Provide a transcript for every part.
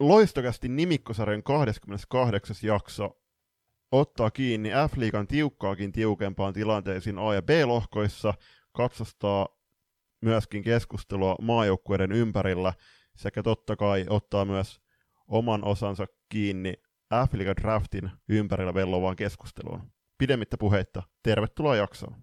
LoistoCastin nimikkosarjan 28. jakso ottaa kiinni F-liigan tiukkaakin tiukempaan tilanteisiin A- ja B-lohkoissa, katsastaa myöskin keskustelua maajoukkueiden ympärillä sekä totta kai ottaa myös oman osansa kiinni F-liiga Draftin ympärillä vellovaan keskusteluun. Pidemmittä puheitta, tervetuloa jaksoon!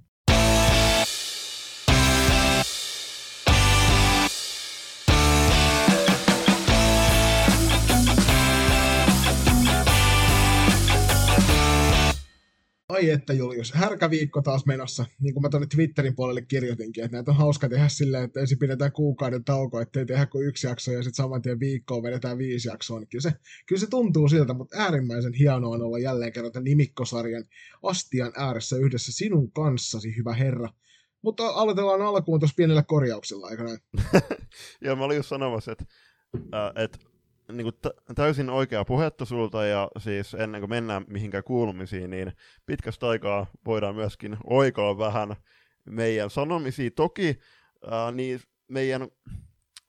Ai että Julius, härkäviikko taas menossa, niin kuin mä tuonne Twitterin puolelle kirjoitinkin, että näitä on hauska tehdä silleen, että ensin pidetään kuukauden tauko, ettei tehdä kuin yksi jakso ja sitten saman tien viikkoon vedetään 5 jaksoa, niin kyllä se tuntuu siltä, mutta äärimmäisen hienoa on olla jälleen kerran tämän nimikkosarjan astian ääressä yhdessä sinun kanssasi, hyvä herra. Mutta aloitellaan alkuun tuossa pienellä korjauksella, eikö näin? Joo, mä olin just sanomassa, että niin kuin täysin oikea puhetta sulta, ja siis ennen kuin mennään mihinkään kuulumisiin, niin pitkästä aikaa voidaan myöskin oikoa vähän meidän sanomisia. Toki niin meidän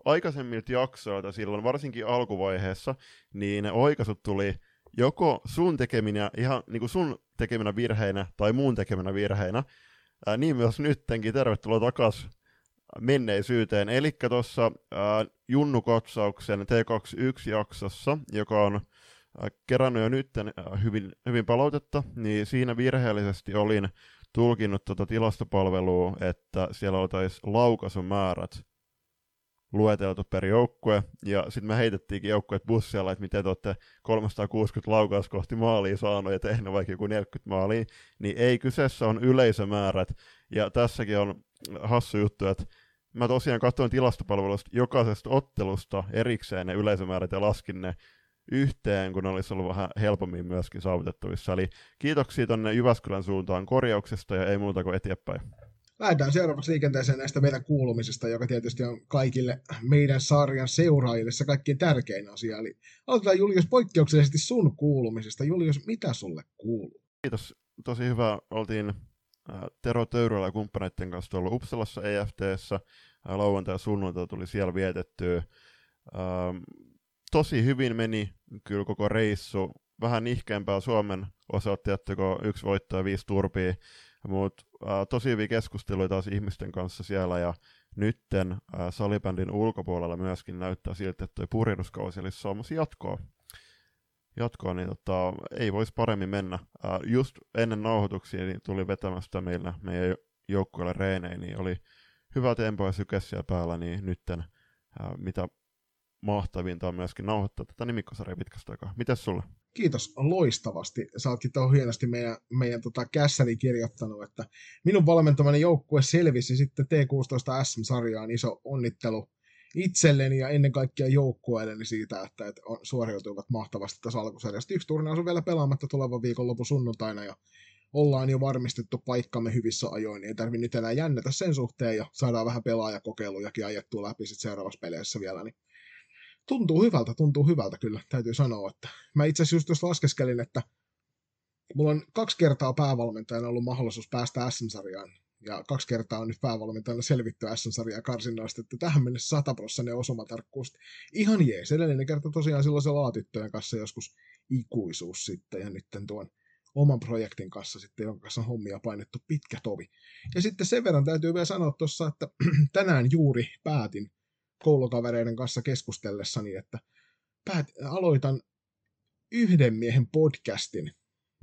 aikaisemmilta jaksoilta silloin, varsinkin alkuvaiheessa, niin ne oikaisut tuli joko sun tekeminä, ihan niin kuin sun tekeminä virheinä tai muun tekeminä virheinä, niin myös nyttenkin. Tervetuloa takaisin menneisyyteen. Eli tuossa Junnu-katsauksen T21-jaksossa, joka on kerännyt jo nyt hyvin palautetta, niin siinä virheellisesti olin tulkinnut tuota tilastopalvelua, että siellä oltaisiin laukaisumäärät lueteltu per joukkue, ja sitten me heitettiinkin joukkueet bussialla, että miten te olette 360 laukaus kohti maalia saanut ja tehnyt vaikka joku 40 maalia, niin ei, kyseessä on yleisömäärät, ja tässäkin on hassu juttu, että mä tosiaan katsoin tilastopalvelusta jokaisesta ottelusta erikseen ne yleisömäärät ja laskin ne yhteen, kun olisi ollut vähän helpommin myöskin saavutettavissa. Eli kiitoksia tonne Jyväskylän suuntaan korjauksesta ja ei muuta kuin eteenpäin. Lähdetään seuraavaksi liikenteeseen näistä meidän kuulumisista, joka tietysti on kaikille meidän sarjan seuraajille se kaikkein tärkein asia. Eli aloitetaan Julius poikkeuksellisesti sun kuulumisista. Julius, mitä sulle kuuluu? Kiitos. Tosi hyvä. Oltiin Tero Töyrylä ja kumppaneiden kanssa ollut Uppsalassa EFT:ssä. Lauantai ja sunnuntai tuli siellä vietettyä. Tosi hyvin meni kyllä koko reissu. Vähän nihkeämpää Suomen osalta, jättekö 1 voittaa ja 5 turpia. Mutta tosi hyviä keskusteluja taas ihmisten kanssa siellä, ja nytten salibändin ulkopuolella myöskin näyttää siltä, että tuo purjehduskausi olisi saamassa jatkoa, niin ei voisi paremmin mennä. Just ennen nauhoituksia niin tuli vetämästä meidän joukkueelle reenejä, niin oli hyvä tempo ja syke siellä päällä, niin nytten mitä mahtavinta on myöskin nauhoittaa tätä nimikkosarjaa pitkästä aikaa. Mitäs sulle? Kiitos loistavasti. Sä ootkin tuohon hienosti meidän kässäriin kirjoittanut, että minun valmentamani joukkue selvisi sitten T16 SM-sarjaan. Iso onnittelu itselleni ja ennen kaikkea joukkueelleni siitä, että suoriutuivat mahtavasti tässä alkusarjasta. 1 turnaus on vielä pelaamatta tulevan viikonlopun sunnuntaina ja ollaan jo varmistettu paikkamme hyvissä ajoin. Ei tarvitse nyt enää jännätä sen suhteen ja saadaan vähän pelaajakokeilujakin ajettua läpi sitten seuraavassa peleissä vielä, niin Tuntuu hyvältä kyllä, täytyy sanoa, että mä itse asiassa just laskeskelin, että mulla on 2 kertaa päävalmentajana ollut mahdollisuus päästä SM-sarjaan, ja 2 kertaa on nyt päävalmentajana selvitty SM-sarjaa karsinnoista, että tähän mennessä 100% osumatarkkuus. Ihan jees, edellinen kerta tosiaan silloin se laatyttöjen kanssa joskus ikuisuus sitten, ja nyt tuon oman projektin kanssa sitten, jonka kanssa on hommia painettu pitkä tovi. Ja sitten sen verran täytyy vielä sanoa tuossa, että tänään juuri päätin koulukavereiden kanssa keskustellessani, että aloitan 1 miehen podcastin,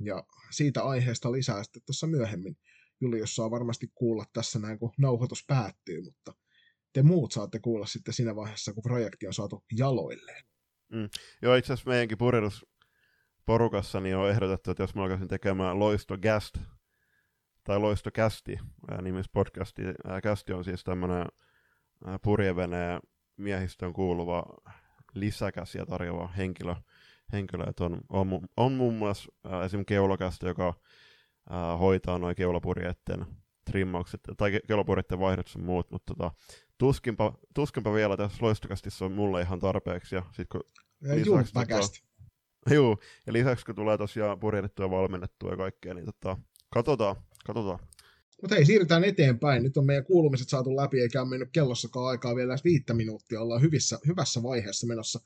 ja siitä aiheesta lisää sitten tuossa myöhemmin. Julius saa varmasti kuulla tässä näin, kun nauhoitus päättyy, mutta te muut saatte kuulla sitten siinä vaiheessa, kun projekti on saatu jaloilleen. Joo, itse asiassa meidänkin purjehdusporukassani on ehdotettu, että jos mä alkaisin tekemään LoistoCast, tai LoistoCasti, nimispodcasti, Casti on siis tämmöinen purjeveneen miehistön kuuluva lisäkäsiä tarjoava henkilö on muun muassa esimerkiksi keulakästä, joka hoitaa noin keulapurjeiden trimmaukset tai keulapurjeiden vaihdot sun muut, mutta tuskinpa vielä tässä LoistoCastissa on mulle ihan tarpeeksi, ja sit kun lisäksi kun tulee tosiaan purjehdettua, valmennettua ja kaikkea, niin katsotaan. Mutta hei, siirrytään eteenpäin. Nyt on meidän kuulumiset saatu läpi, eikä ole mennyt kellossakaan aikaa vielä 5 minuuttia. Ollaan hyvässä vaiheessa menossa.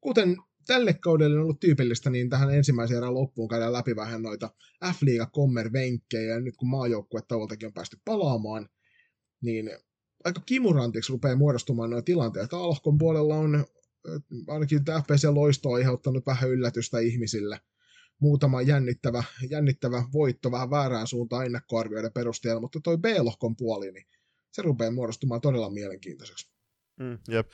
Kuten tälle kaudelle on ollut tyypillistä, niin tähän ensimmäiseen erään loppuun käydään läpi vähän noita F-liiga-kommer-venkkejä, ja nyt kun maajoukkuetauoltakin on päästy palaamaan, niin aika kimurantiksi rupeaa muodostumaan nuo tilanteet. Alhkon puolella on ainakin tämä FPC Loisto aiheuttanut vähän yllätystä ihmisille. Muutama jännittävä voitto, vähän väärään suuntaan ennakkoarvioiden perusteella, mutta toi B-lohkon puoli, niin se rupeaa muodostumaan todella mielenkiintoiseksi. Jep.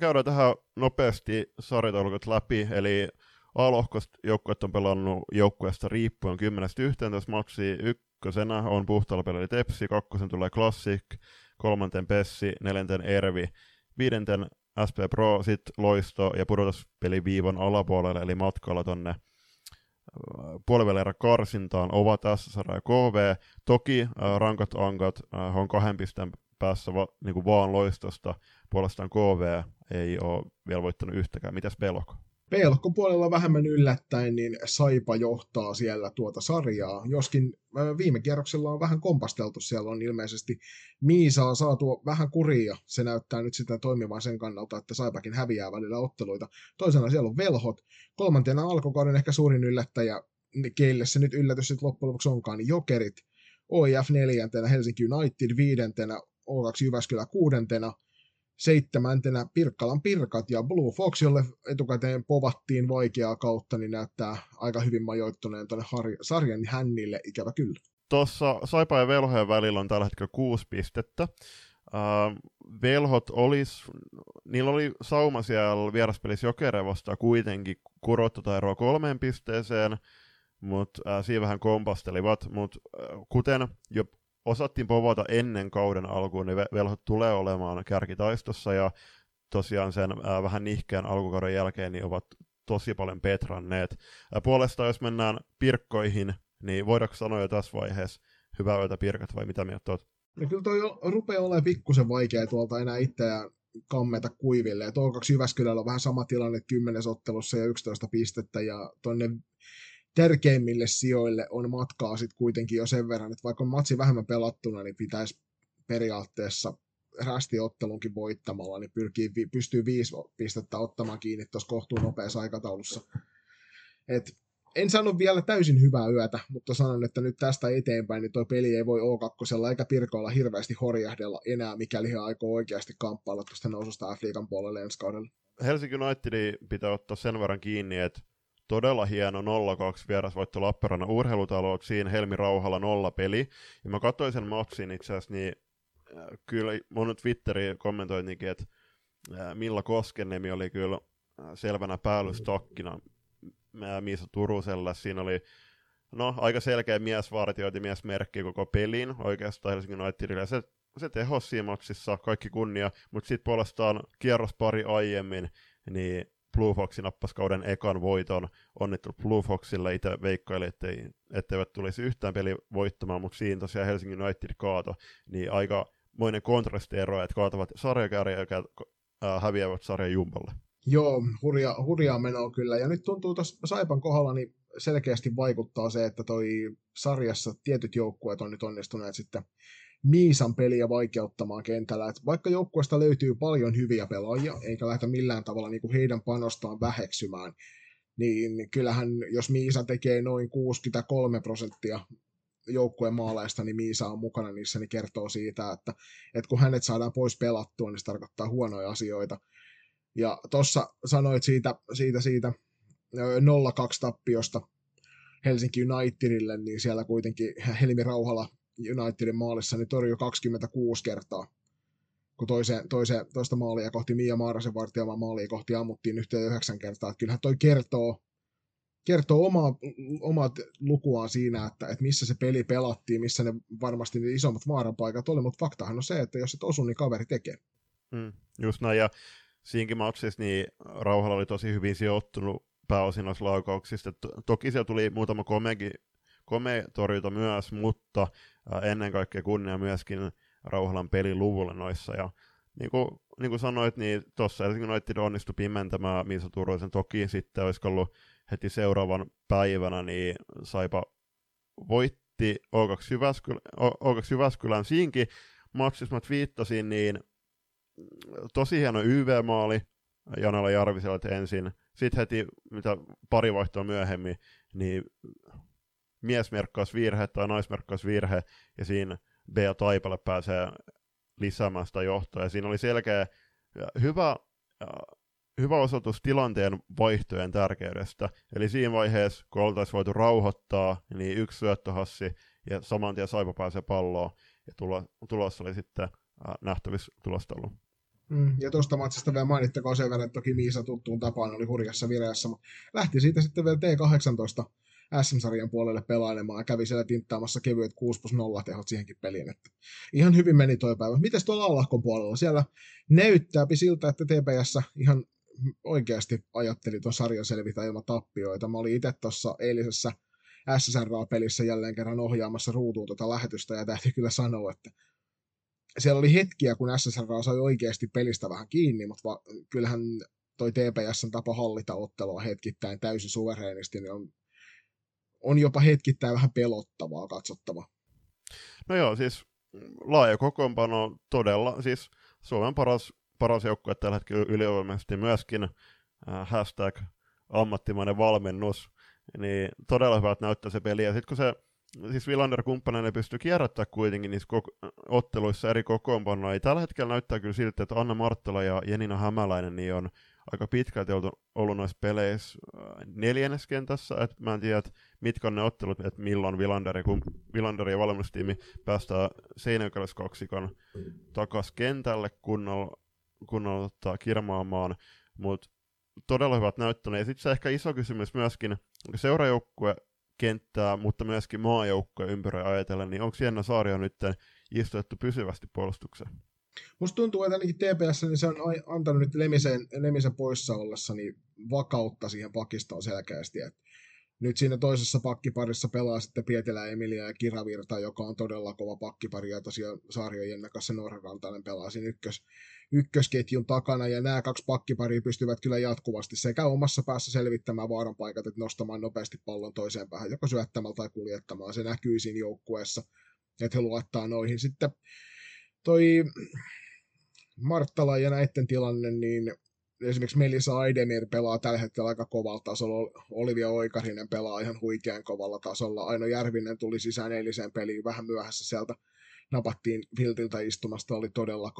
Käydään tähän nopeasti sarjataulukot läpi, eli A-lohkosta joukkueet on pelannut joukkueesta riippuen 10-11 matsia. Ykkösenä on puhtaalla pelillä Tepsi, kakkosen tulee Classic, kolmanten Pessi, neljänten Ervi, viidenten SP Pro, sit Loisto ja pudotuspeli viivan alapuolelle, eli matkalla tonne puolivälierä karsintaan ovat SSR ja KV. Toki rankat ankat on 2 pisteen päässä niin vaan Loistosta, puolestaan KV ei ole vielä voittanut yhtäkään. Mitäs Belokon? Belokon puolella vähemmän yllättäen, niin Saipa johtaa siellä tuota sarjaa, joskin viime kierroksella on vähän kompasteltu, siellä on ilmeisesti Miisaa saatu vähän kuria, se näyttää nyt sitä toimivan sen kannalta, että Saipakin häviää välillä otteluita, toisena siellä on Velhot, kolmantena alkukauden ehkä suurin yllättäjä, keille se nyt yllätys sitten loppujen lopuksi onkaan, niin Jokerit, OIF 4, Helsinki United 5, O2 Jyväskylä 6, 7. Pirkkalan Pirkat ja Blue Fox, jolle etukäteen povattiin vaikeaa kautta, niin näyttää aika hyvin majoittuneen tuonne sarjan hännille, ikävä kyllä. Tuossa Saipa ja Velhojen välillä on tällä hetkellä 6 pistettä. Velhot niillä oli sauma siellä vieraspelissä Jokereen vastaan kuitenkin kurottu eroa 3 pisteeseen, mutta siinä vähän kompastelivat, mutta kuten jo osattiin povata ennen kauden alkuun, niin Velhot tulee olemaan kärkitaistossa ja tosiaan sen vähän nihkeän alkukauden jälkeen niin ovat tosi paljon petranneet. Puolestaan jos mennään Pirkkoihin, niin voidaanko sanoa jo tässä vaiheessa hyvää yötä Pirkat vai mitä mieltä olet? No kyllä toi rupeaa olemaan pikkusen vaikea tuolta enää itseään kammeta kuiville. Ja tuolla 2 Jyväskylällä on vähän sama tilanne 10 ottelussa ja 11 pistettä ja tuonne tärkeimmille sijoille on matkaa sitten kuitenkin jo sen verran, että vaikka on matsi vähemmän pelattuna, niin pitäisi periaatteessa rästiottelunkin voittamalla, niin pystyy 5 pistettä ottamaan kiinni tuossa kohtuun nopeassa aikataulussa. Et en sano vielä täysin hyvää yötä, mutta sanon, että nyt tästä eteenpäin niin tuo peli ei voi O2 eikä Pirkoilla hirveästi horjahdella enää, mikäli he aikoo oikeasti kamppailla tuosta noususta Afrikan puolelle ensi kaudella. Helsinki Unitedin pitää ottaa sen verran kiinni, että todella hieno 0-2 vierasvoitto Lappeenrannan urheilutaloon, siinä Helmi Rauhala 0-peli. Ja mä katsoin sen matsin itse asiassa, niin kyllä mun Twitteriin kommentointikin, että Milla Koskennemi oli kyllä selvänä päällystakkina Miisa Turusella. Siinä oli aika selkeä miesvartiointi, miesmerkki koko pelin oikeastaan Helsingin Unitedille. Se tehosi siinä matsissa, kaikki kunnia, mutta sitten puolestaan kierros pari aiemmin, niin Blue Fox nappasi kauden ekan voiton. Onnittelut Blue Foxille. Itse veikkaili, etteivät tulisi yhtään peli voittamaan, mutta siinä tosiaan Helsingin United kaato. Niin aikamoinen kontrastiero, että kaatavat sarjakärjä, joka häviävät sarjan jumballe. Joo, hurjaa menoa kyllä. Ja nyt tuntuu tuossa Saipan kohdalla, niin selkeästi vaikuttaa se, että toi sarjassa tietyt joukkueet on nyt onnistuneet sitten Miisan peliä vaikeuttamaan kentällä. Et vaikka joukkueesta löytyy paljon hyviä pelaajia, eikä lähdetä millään tavalla niinku heidän panostaan väheksymään, niin kyllähän jos Miisa tekee noin 63% joukkueen maalaista, niin Miisa on mukana niissä, niin kertoo siitä, että kun hänet saadaan pois pelattua, niin se tarkoittaa huonoja asioita. Ja tuossa sanoit siitä 0-2-tappiosta Helsinki Unitedille, niin siellä kuitenkin Helmi Rauhala Unitedin maalissa niin torjui 26 kertaa, kun toista maalia kohti Mia Maarasen vartioimaa maalia kohti ammuttiin yhteen 9 kertaa. Että kyllähän toi kertoo omat lukuaan siinä, että missä se peli pelattiin, missä ne varmasti ne isommat vaaranpaikat oli, mutta faktahan on se, että jos et osu, niin kaveri tekee. Just näin, ja siinkin matsissa niin Rauhala oli tosi hyvin sijoittunut pääosin noissa laukauksista. Toki siellä tuli muutama komea torjuta myös, mutta ennen kaikkea kunnia myöskin Rauhalan peliluvulle noissa. Ja niin kuin sanoit, niin tuossa Helsingin United onnistui pimentämään Miisa Turuisen. Toki sitten olisiko ollut heti seuraavan päivänä, niin Saipa voitti O2 Jyväskylän. Siinkin maksissa mä twiittasin, niin tosi hieno YV-maali Janalla Järvisellä ensin. Sitten heti mitä pari vaihtoa myöhemmin, niin miesmerkkausvirhe tai naismerkkausvirhe, ja siinä Bea Taipale pääsee lisäämään sitä johtoa. Ja siinä oli selkeä hyvä osoitus tilanteen vaihtojen tärkeydestä. Eli siinä vaiheessa, kun oltaisiin voitu rauhoittaa, niin yksi syöttöhassi, ja saman tien Saipa pääsee palloon, ja tulos oli sitten nähtävissä tulostelu. Ja tuosta matsista vielä mainittakoon sen verran, että toki Miisa tuttuun tapaan oli hurjassa vireessä, mutta lähti siitä sitten vielä T18 SM-sarjan puolelle pelailemaan ja kävi siellä tinttaamassa kevyet 6+0 tehot siihenkin peliin. Että ihan hyvin meni toi päivä. Mites tuolla Allahkon puolella? Siellä näyttääpi siltä, että TPS ihan oikeasti ajatteli tuon sarjan selvitä ilman tappioita. Mä olin itse tuossa eilisessä SSR-pelissä jälleen kerran ohjaamassa ruutuun tuota lähetystä ja täytyy kyllä sanoa, että siellä oli hetkiä, kun SSR sai oikeasti pelistä vähän kiinni, mutta kyllähän toi TPS:n tapa hallita ottelua hetkittäin täysin suvereenisti, niin on jopa hetkittäin vähän pelottavaa katsottavaa. No joo, siis laaja kokoonpano todella, siis Suomen paras joukkue tällä hetkellä ylivoimaisesti myöskin, hashtag ammattimainen valmennus, niin todella hyvältä näyttää se peli, ja sitten kun se siis Villander-kumppaneille pystyy kierrättämään kuitenkin niissä otteluissa eri kokoonpanoja. Tällä hetkellä näyttää kyllä siltä, että Anna Marttala ja Jenina Hämäläinen niin on aika pitkälti ollut noissa peleissä neljänneskentässä. Et mä en tiedä, mitkä on ne ottelut, että milloin Villander ja valmennustiimi päästään Seinäjokelaiskaksikon takaisin kentälle kunnolla kirmaamaan. Mutta todella hyvät näyttöneet. Ja sitten se ehkä iso kysymys myöskin, onko seurajoukkue kenttää, mutta myöskin maajoukkoja ympäröi ajatellen, niin onko Jenna Saario nyt istutettu pysyvästi puolustukseen? Musta tuntuu, että ainakin TPS niin se on antanut nyt Lemisen poissa ollessa niin vakautta siihen pakistoon selkeästi. Et nyt siinä toisessa pakkiparissa pelaa sitten Pietilä, Emilia ja Kiravirta, joka on todella kova pakkipari, ja tosiaan Saario Jenna kanssa Norrantainen pelaa siinä ykkösketjun takana, ja nämä kaksi pakkiparia pystyvät kyllä jatkuvasti sekä omassa päässä selvittämään vaaranpaikat, että nostamaan nopeasti pallon toiseen päähän, joko syöttämällä tai kuljettamaan. Se näkyy siinä joukkueessa, että he luottaa noihin. Sitten toi Marttala ja näiden tilanne, niin esimerkiksi Melisa Aidemir pelaa tällä hetkellä aika kovalla tasolla, Olivia Oikarinen pelaa ihan huikean kovalla tasolla, Aino Järvinen tuli sisään eiliseen peliin vähän myöhässä sieltä, napattiin Viltiltä istumasta, oli todella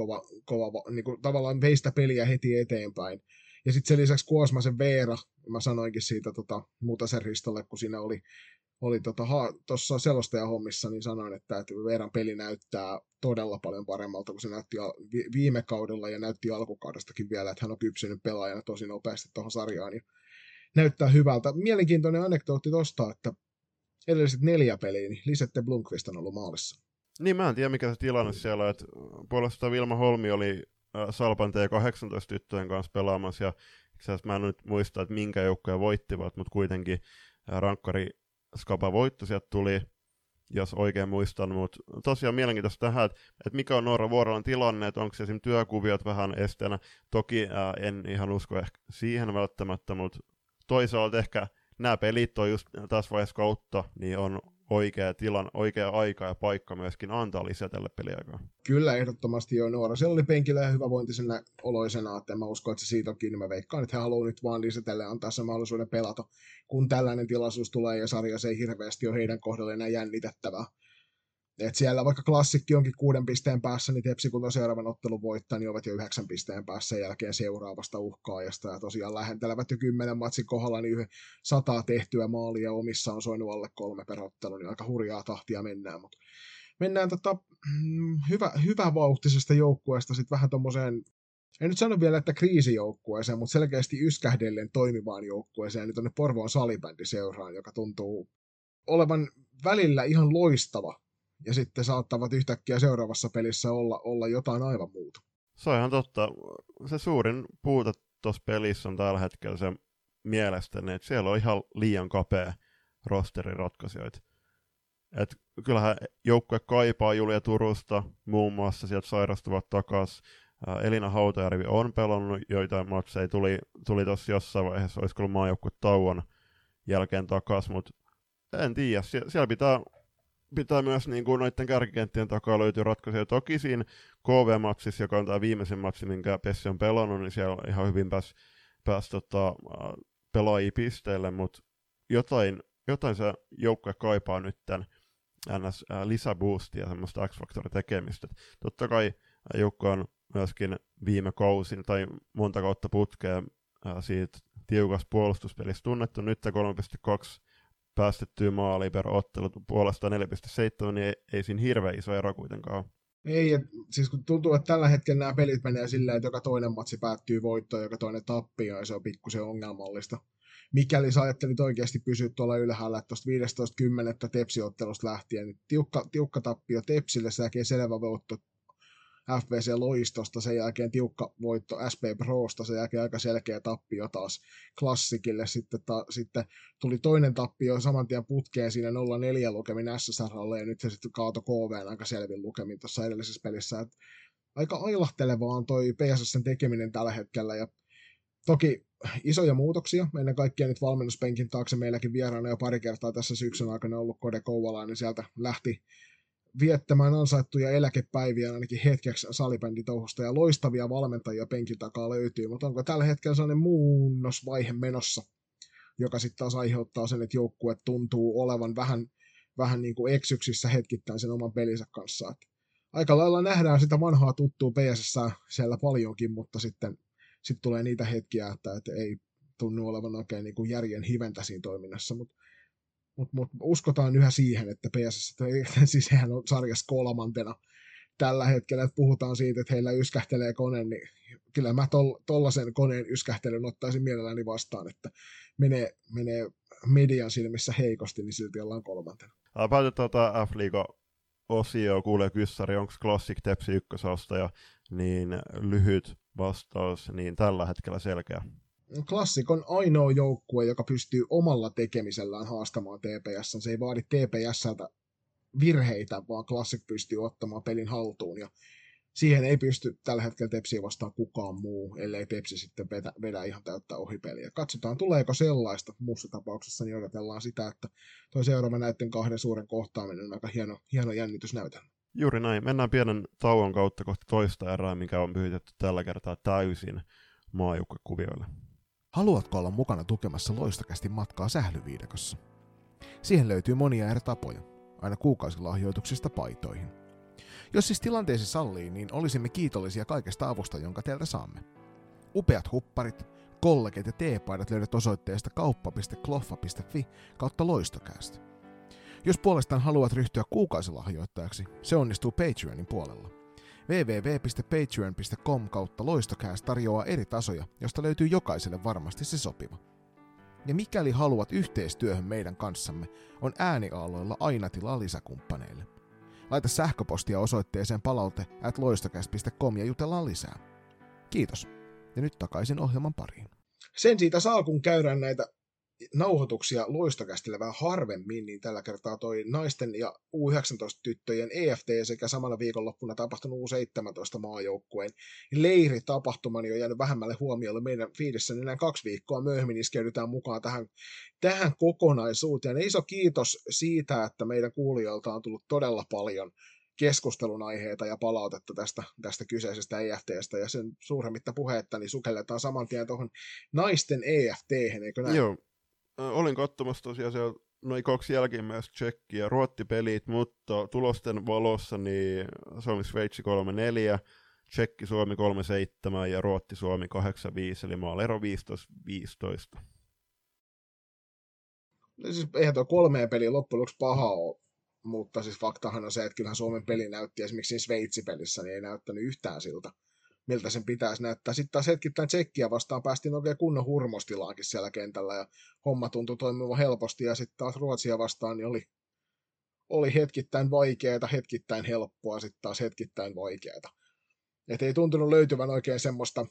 kova niin kuin tavallaan veistä peliä heti eteenpäin. Ja sitten sen lisäksi Kuosmaisen Veera, mä sanoinkin siitä Mutasen Ristolle, kun siinä oli tuossa selostajahommissa, niin sanoin, että Veeran peli näyttää todella paljon paremmalta, kun se näytti viime kaudella ja näytti alkukaudestakin vielä, että hän on kypsynyt pelaajana tosi nopeasti tuohon sarjaan ja näyttää hyvältä. Mielenkiintoinen anekdootti tuosta, että edelliset 4 peliä, niin Lisette Blomqvist on ollut maalissa. Niin, mä en tiedä mikä se tilanne siellä on, että puolestaan Vilma Holmi oli Salpan T18-tyttöjen kanssa pelaamassa, ja itse asiassa mä en nyt muista, että minkä joukkoja voittivat, mutta kuitenkin rankkari Skapa voitto sieltä tuli, jos oikein muistan, mutta tosiaan mielenkiintoista tähän, että mikä on Noora Vuorolan tilanne, että onko se esimerkiksi työkuviot vähän esteenä, toki en ihan usko ehkä siihen välttämättä, mutta toisaalta ehkä nämä pelit on just tässä vaiheessa kautta, niin on oikea aika ja paikka myöskin antaa lisää tälle peliaikaa. Kyllä, ehdottomasti jo Noora. Siellä oli penkillä ja hyvävointisena oloisena, että mä uskon, että se siitä on kiinni. Mä veikkaan, että he haluaa nyt vaan lisätellä ja antaa sen mahdollisuuden pelata, kun tällainen tilaisuus tulee ja sarja se ei hirveästi ole heidän kohdalla enää jännitettävää. Et siellä vaikka Klassikki onkin 6 pisteen päässä, niin Tepsi kun on seuraavan ottelun voittaa, niin ovat jo 9 pisteen päässä jälkeen seuraavasta uhkaajasta. Ja tosiaan lähentelevät jo 10 matsin kohdalla, niin 100 tehtyä maalia omissa on soinut alle 3 per ottelu, niin aika hurjaa tahtia mennään. Mut mennään hyvävauhtisesta joukkueesta sitten vähän tommoseen, en nyt sano vielä, että kriisijoukkueeseen, mutta selkeästi yskähdellen toimivaan joukkueeseen, niin tuonne Porvoon salibändiseuraan, joka tuntuu olevan välillä ihan loistava. Ja sitten saattavat yhtäkkiä seuraavassa pelissä olla jotain aivan muuta. Se on ihan totta. Se suurin puute tuossa pelissä on tällä hetkellä se mielestäni, että siellä on ihan liian kapea rosteri ratkaisijoita. Et kyllähän joukkue kaipaa Julia Turusta, muun muassa sieltä sairastuvat takaisin. Elina Hautajärvi on pelannut joitain matseja, tuli tuossa jossain vaiheessa, olisiko ollut maajoukkue tauon jälkeen takaisin, mutta en tiedä, siellä pitää myös niin kuin noiden kärkikenttien takaa löytyä ratkaisuja. Toki siinä KV-matsissa, joka on tämä viimeisen matsi, minkä Pessi on pelannut, niin siellä ihan hyvin pääsi pääsi pelaajia pisteelle, mutta jotain se joukkue kaipaa nyt tämän ns. Lisäboostia, semmoista X-Factorin tekemistä. Totta kai joukko on myöskin viime kausin tai monta kautta putkea siitä tiukasta puolustuspelistä tunnettu. Nyt 3,2 päästettyä maalia per ottelu puolestaan 4,7, niin ei siinä hirveän iso ero kuitenkaan. Ei, et, siis kun tuntuu, että tällä hetkellä nämä pelit menee silleen, että joka toinen matsi päättyy voittoon, joka toinen tappioon, ja se on pikkusen ongelmallista. Mikäli sä ajattelit oikeasti pysyä tuolla ylhäällä, että tuosta 15.10. Tepsi-ottelusta lähtien, niin tiukka tappio Tepsille, sen jälkeen selvä voitto FVC Loistosta, sen jälkeen tiukka voitto SP Prosta, sen jälkeen aika selkeä tappio taas Classicille, sitten tuli toinen tappio saman tien putkeen siinä 0-4 lukemin SSRlle, ja nyt se sitten kaato KV:n aika selvin lukemin tuossa edellisessä pelissä. Et aika ailahtelevaa on toi PSS:n tekeminen tällä hetkellä, ja toki isoja muutoksia, ennen kaikkea nyt valmennuspenkin taakse meilläkin vieraana jo pari kertaa tässä syksyn aikana ollut Kode Kouvola, niin sieltä lähti viettämään ansaittuja eläkepäiviä ainakin hetkeksi salibänditouhusta, ja loistavia valmentajia penkin takaa löytyy, mutta onko tällä hetkellä sellainen muunnosvaihe menossa, joka sitten taas aiheuttaa sen, että joukkue tuntuu olevan vähän niin kuin eksyksissä hetkittäin sen oman pelinsä kanssa. Et aika lailla nähdään sitä vanhaa tuttua PS:ssä siellä paljonkin, mutta sitten tulee niitä hetkiä, että ei tunnu olevan oikein niin kuin järjen hiventä siinä toiminnassa, mutta uskotaan yhä siihen, että PSS, siis sehän on sarjassa kolmantena tällä hetkellä, että puhutaan siitä, että heillä yskähtelee kone, niin kyllä mä tollaisen koneen yskähtelyn ottaisin mielelläni vastaan, että menee median silmissä heikosti, niin silti ollaan kolmantena. Päätetään tämä F-liiga-osio, kuulee kyssäri, onko Classic Tepsi ykkösostaja, niin lyhyt vastaus, niin tällä hetkellä selkeä. Classic on ainoa joukkue, joka pystyy omalla tekemisellään haastamaan TPS. Se ei vaadi TPS:ltä virheitä, vaan Classic pystyy ottamaan pelin haltuun. Ja siihen ei pysty tällä hetkellä Tepsiä vastaan kukaan muu, ellei Tepsi sitten vedä ihan täyttää ohipeliä. Katsotaan, tuleeko sellaista. Muussa tapauksessa niin odotellaan sitä, että tuo seuraava näiden kahden suuren kohtaaminen on aika hieno jännitysnäytelmä. Juuri näin. Mennään pienen tauon kautta kohti toista erää, mikä on pyhitetty tällä kertaa täysin maajoukkuekuvioille. Haluatko olla mukana tukemassa LoistoCastin matkaa sählyviidekossa? Siihen löytyy monia eri tapoja, aina kuukausilahjoituksista paitoihin. Jos siis tilanteesi sallii, niin olisimme kiitollisia kaikesta avusta, jonka teiltä saamme. Upeat hupparit, kollegit ja teepaidat löydät osoitteesta kauppa.kloffa.fi/LoistoCast. Jos puolestaan haluat ryhtyä kuukausilahjoittajaksi, se onnistuu Patreonin puolella. www.patreon.com/LoistoCast tarjoaa eri tasoja, josta löytyy jokaiselle varmasti se sopiva. Ja mikäli haluat yhteistyöhön meidän kanssamme, on ääniaaloilla aina tilaa lisäkumppaneille. Laita sähköpostia osoitteeseen palaute@loistocast.com ja jutellaan lisää. Kiitos. Ja nyt takaisin ohjelman pariin. Sen siitä saa, kun käydään näitä nauhoituksia LoistoCastille vähän harvemmin, niin tällä kertaa toi naisten ja U19-tyttöjen EFT sekä samana viikonloppuna tapahtunut U17-maajoukkueen leiritapahtuma, niin on jäänyt vähemmälle huomiolle meidän fiidissä, niin näin 2 viikkoa myöhemmin iskeydytään mukaan tähän kokonaisuuteen. Iso kiitos siitä, että meidän kuulijoilta on tullut todella paljon keskustelun aiheita ja palautetta tästä kyseisestä EFT:stä, ja sen suuremmitta puhetta, niin sukelletaan saman tien tuohon naisten EFT:hen, eikö näin? Joo. Olin katsomassa tosiaan se noin 2 jälkimmäistä Tsekki- ja Ruotti-pelit, mutta tulosten valossa niin Suomi-Sveitsi 3-4, Tsekki-Suomi 3-7 ja Ruotti-Suomi 8-5, eli maaliero 15-15. Siis eihän tuo 3 peliä loppujen lopuksi paha ole, mutta siis faktahan on se, että kyllähän Suomen peli näytti esimerkiksi Sveitsi-pelissä, niin ei näyttänyt yhtään siltä, miltä sen pitäisi näyttää. Sitten taas hetkittäin Tsekkiä vastaan päästiin oikein kunnon hurmostilaankin siellä kentällä, ja homma tuntui toimivan helposti, ja sitten taas Ruotsia vastaan niin oli hetkittäin vaikeaa, hetkittäin helppoa, sitten taas hetkittäin vaikeaa. Et ei tuntunut löytyvän oikein semmoista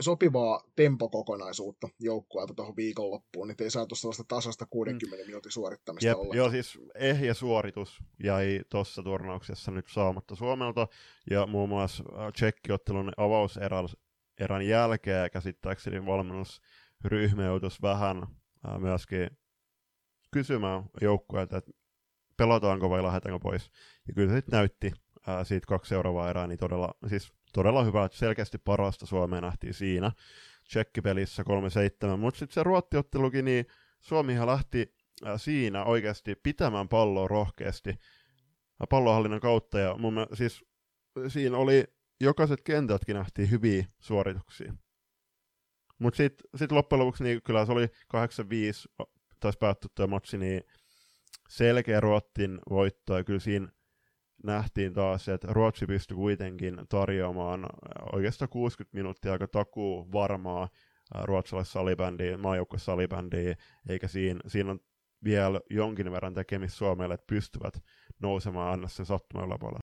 sopivaa tempokokonaisuutta joukkueelta tuohon viikonloppuun, niin ei saatu sellaista tasasta 60 minuutin suorittamista ollenkaan. Joo, siis ehjä suoritus jäi tuossa turnauksessa nyt saamatta Suomelta, ja muun muassa tsekkiottelun avauserän jälkeen käsittääkseni valmennusryhmä joutuisi vähän myöskin kysymään joukkueelta, että pelataanko vai lähdetäänkö pois. Ja kyllä se sitten näytti siitä 2 seuraavaa erää, niin todella, siis todella hyvä, että selkeästi parasta Suomea nähtiin siinä tsekkipelissä 3-7, mutta sitten se Ruotti-ottelukin, niin Suomihan lähti siinä oikeasti pitämään palloa rohkeasti pallonhallinnan kautta, ja mun mielestä, siis siinä oli jokaiset kentätkin nähtiin hyviä suorituksia. Mutta sitten loppujen lopuksi niin kyllä se oli 8-5 taisi päätty tuo matsi, niin selkeä Ruotsin voitto, ja kyllä siinä nähtiin taas, että Ruotsi pystyi kuitenkin tarjoamaan oikeastaan 60 minuuttia aika takuu varmaa ruotsalaisessa salibändiä, maajoukkuessa salibändiä, eikä siinä on vielä jonkin verran tekemistä Suomelle, että pystyvät nousemaan aina sen sattuman yläpuolella.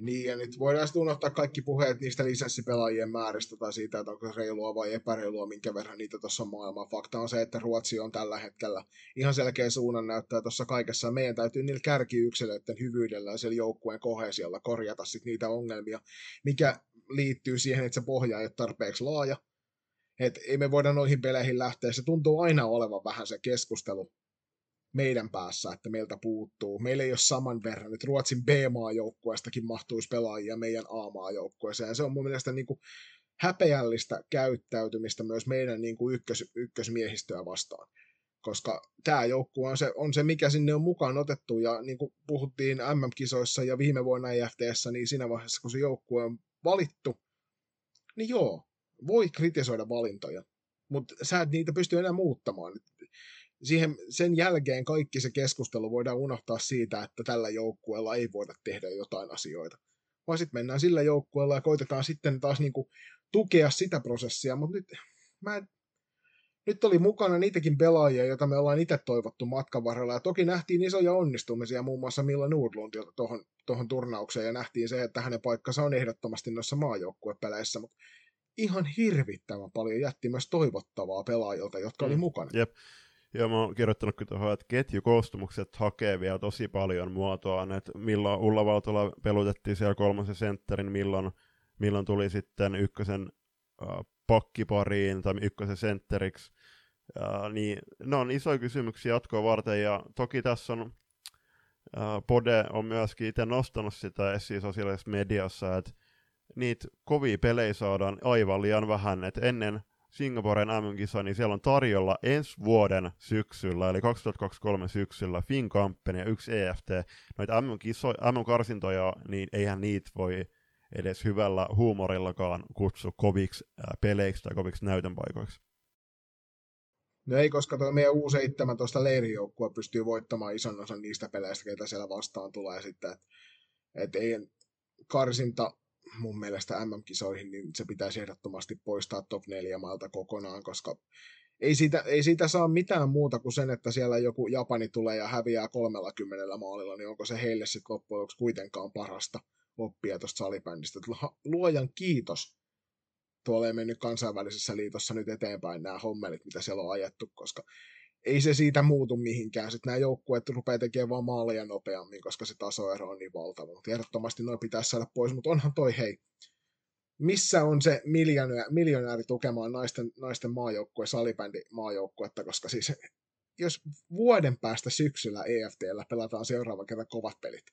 Niin, ja nyt voidaan sitten unohtaa kaikki puheet niistä lisenssipelaajien määristä tai siitä, että onko reilua vai epäreilua, minkä verran niitä tuossa maailmaa. Fakta on se, että Ruotsi on tällä hetkellä ihan selkeä suunnannäyttäjä tuossa kaikessa. Meidän täytyy niillä kärkiyksilöiden hyvyydellä ja siellä joukkueen koheesiolla korjata sitten niitä ongelmia, mikä liittyy siihen, että se pohja ei ole tarpeeksi laaja. Että ei me voida noihin peleihin lähteä. Se tuntuu aina olevan vähän se keskustelu meidän päässä, että meiltä puuttuu. Meillä ei ole saman verran, että Ruotsin B-maajoukkueestakin mahtuisi pelaajia meidän A-maajoukkueeseen. Ja se on mun mielestä niin kuin häpeällistä käyttäytymistä myös meidän niin kuin ykkösmiehistöä vastaan. Koska tämä joukkue on se, mikä sinne on mukaan otettu. Ja niin kuin puhuttiin MM-kisoissa ja viime vuonna EFT:ssä, niin siinä vaiheessa, kun se joukkue on valittu, niin joo, voi kritisoida valintoja. Mutta sä et niitä pysty enää muuttamaan. Sen jälkeen kaikki se keskustelu voidaan unohtaa siitä, että tällä joukkueella ei voida tehdä jotain asioita. Vaan sitten mennään sillä joukkueella ja koitetaan sitten taas niinku tukea sitä prosessia. Mutta nyt oli mukana niitäkin pelaajia, joita me ollaan itse toivottu matkan varrella. Ja toki nähtiin isoja onnistumisia muun muassa Milla Nordlundilta tuohon turnaukseen. Ja nähtiin se, että hänen paikkansa on ehdottomasti noissa maajoukkuepeleissä. Mutta ihan hirvittävän paljon jätti myös toivottavaa pelaajilta, jotka oli mukana. Jep. Ja mä oon kirjoittanut tuohon, että ketjukoostumukset hakee vielä tosi paljon muotoaan, että milloin Ulla-Valtola pelutettiin siellä 3. sentterin, milloin tuli sitten 1. pakkipariin tai 1. sentteriksi, niin ne on isoja kysymyksiä jatkoa varten, ja toki tässä on, Pode on myöskin itse nostanut sitä esiin sosiaalisessa mediassa, että niitä kovia pelejä saadaan aivan liian vähän, että ennen Singaporen M1-kisa, niin siellä on tarjolla ensi vuoden syksyllä, eli 2023 syksyllä, FinCampania, 1 EFT, noita M1-karsintoja, niin eihän niitä voi edes hyvällä huumorillakaan kutsua koviksi peleiksi tai koviksi näytönpaikoiksi. No ei, koska tuo meidän U17-leirijoukkue pystyy voittamaan ison osan niistä peleistä, keitä siellä vastaan tulee sitten, että ei karsinta mun mielestä MM-kisoihin, niin se pitäisi ehdottomasti poistaa top 4 maalta kokonaan, koska ei siitä saa mitään muuta kuin sen, että siellä joku Japani tulee ja häviää 30 maalilla, niin onko se heille sitten loppujen lopuksi kuitenkaan parasta oppia tuosta salibändistä. Luojan kiitos, tuolla ei mennyt kansainvälisessä liitossa nyt eteenpäin nämä hommelit, mitä siellä on ajettu, koska ei se siitä muutu mihinkään. Sitten nämä joukkueet rupeaa tekemään vaan maaleja nopeammin, koska se tasoero on niin valtava. Mutta ehdottomasti noin pitäisi saada pois. Mutta onhan toi, hei, missä on se miljonääri tukemaan naisten maajoukkue, salibändi maajoukkuetta, koska siis jos vuoden päästä syksyllä EFT:llä pelataan seuraava kerran kovat pelit,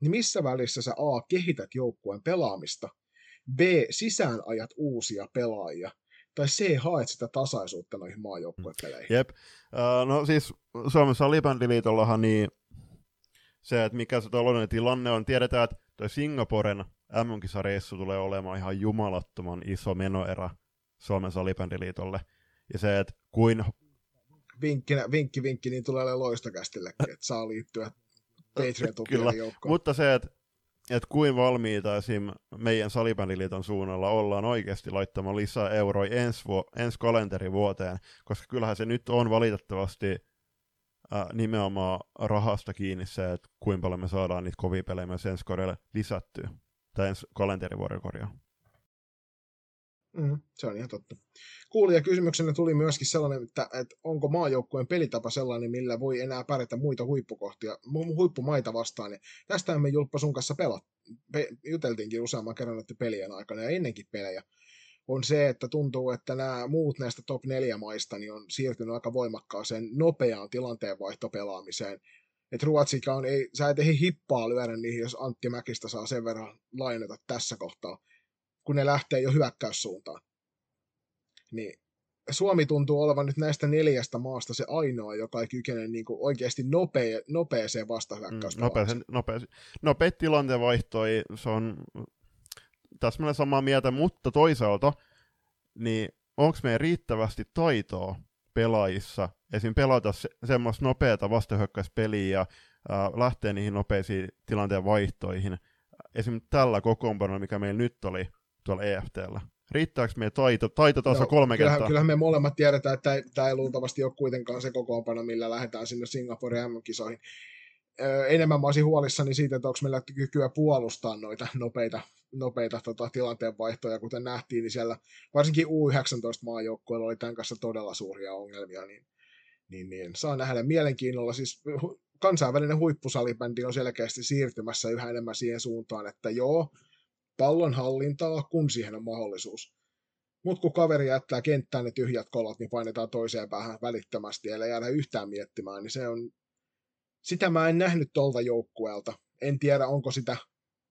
niin missä välissä sä A, kehität joukkueen pelaamista, B, sisään ajat uusia pelaajia, tai se haet sitä tasaisuutta noihin maajoukkuepeleihin. Jep. No siis Suomen salibändiliitollahan niin se, että mikä se taloudellinen tilanne on, tiedetään, että toi Singaporen MM-kisareissu tulee olemaan ihan jumalattoman iso menoerä Suomen salibändiliitolle. Ja se, että kuin... Vinkki, niin tulee olemaan LoistoCastillekin, että saa liittyä Patreon-tukijan joukkoon. Mutta se, että kuin valmiita esim. Meidän salibändiliiton suunnalla ollaan oikeasti laittamaan lisää euroja ensi kalenterivuoteen, koska kyllähän se nyt on valitettavasti nimenomaan rahasta kiinni se, että kuinka paljon me saadaan niitä kovia pelejä myös ensi korjalle lisättyä, tai ensi kalenterivuoden korjaa. Se on ihan totta. Kuulijakysymyksenä tuli myöskin sellainen, että onko maajoukkueen pelitapa sellainen, millä voi enää pärjätä muita huippumaita vastaan. Ja tästähän me Julppa sun kanssa juteltiinkin useamman kerran näiden pelien aikana ja ennenkin pelejä. On se, että tuntuu, että nämä muut näistä top 4 maista niin on siirtynyt aika voimakkaaseen nopeaan tilanteenvaihtopelaamiseen. että Ruotsikaan ei, sä et ehdi hippaa lyödä niihin, jos Antti Mäkistä saa sen verran lainata tässä kohtaa, kun ne lähtee jo hyökkäyssuuntaan. Niin Suomi tuntuu olevan nyt näistä 4 maasta se ainoa, joka ei kykene niin kuin oikeasti nopeeseen vastahyökkäyspalaisiin. Nopeat tilanteenvaihtoi, se on täsmälleen samaa mieltä, mutta toisaalta, niin onko meidän riittävästi taitoa pelaajissa, esim. Pelata semmoista nopeata vastahyökkäyspeliä ja lähteä niihin nopeisiin tilanteenvaihtoihin, esim. Tällä kokoonpanolla, mikä meillä nyt oli tuolla EFT:llä. Riittääkö meidän taitotaso 3 kertaa? Kyllähän me molemmat tiedetään, että tämä ei luultavasti ole kuitenkaan se kokoonpano, millä lähdetään sinne Singaporen M-kisoihin. Enemmän mä olisin huolissani siitä, että onko meillä kykyä puolustaa noita nopeita tilanteenvaihtoja, kuten nähtiin, niin siellä varsinkin U19-maajoukkueilla oli tämän kanssa todella suuria ongelmia, niin saa nähdä mielenkiinnolla. Siis kansainvälinen huippusalibändi on selkeästi siirtymässä yhä enemmän siihen suuntaan, että joo, pallon hallintaa, kun siihen on mahdollisuus. Mutta kun kaveri jättää kenttään ne tyhjät kolot, niin painetaan toiseen päähän välittömästi, ellei jäädä yhtään miettimään, niin se on... Sitä mä en nähnyt tuolta joukkueelta. En tiedä, onko sitä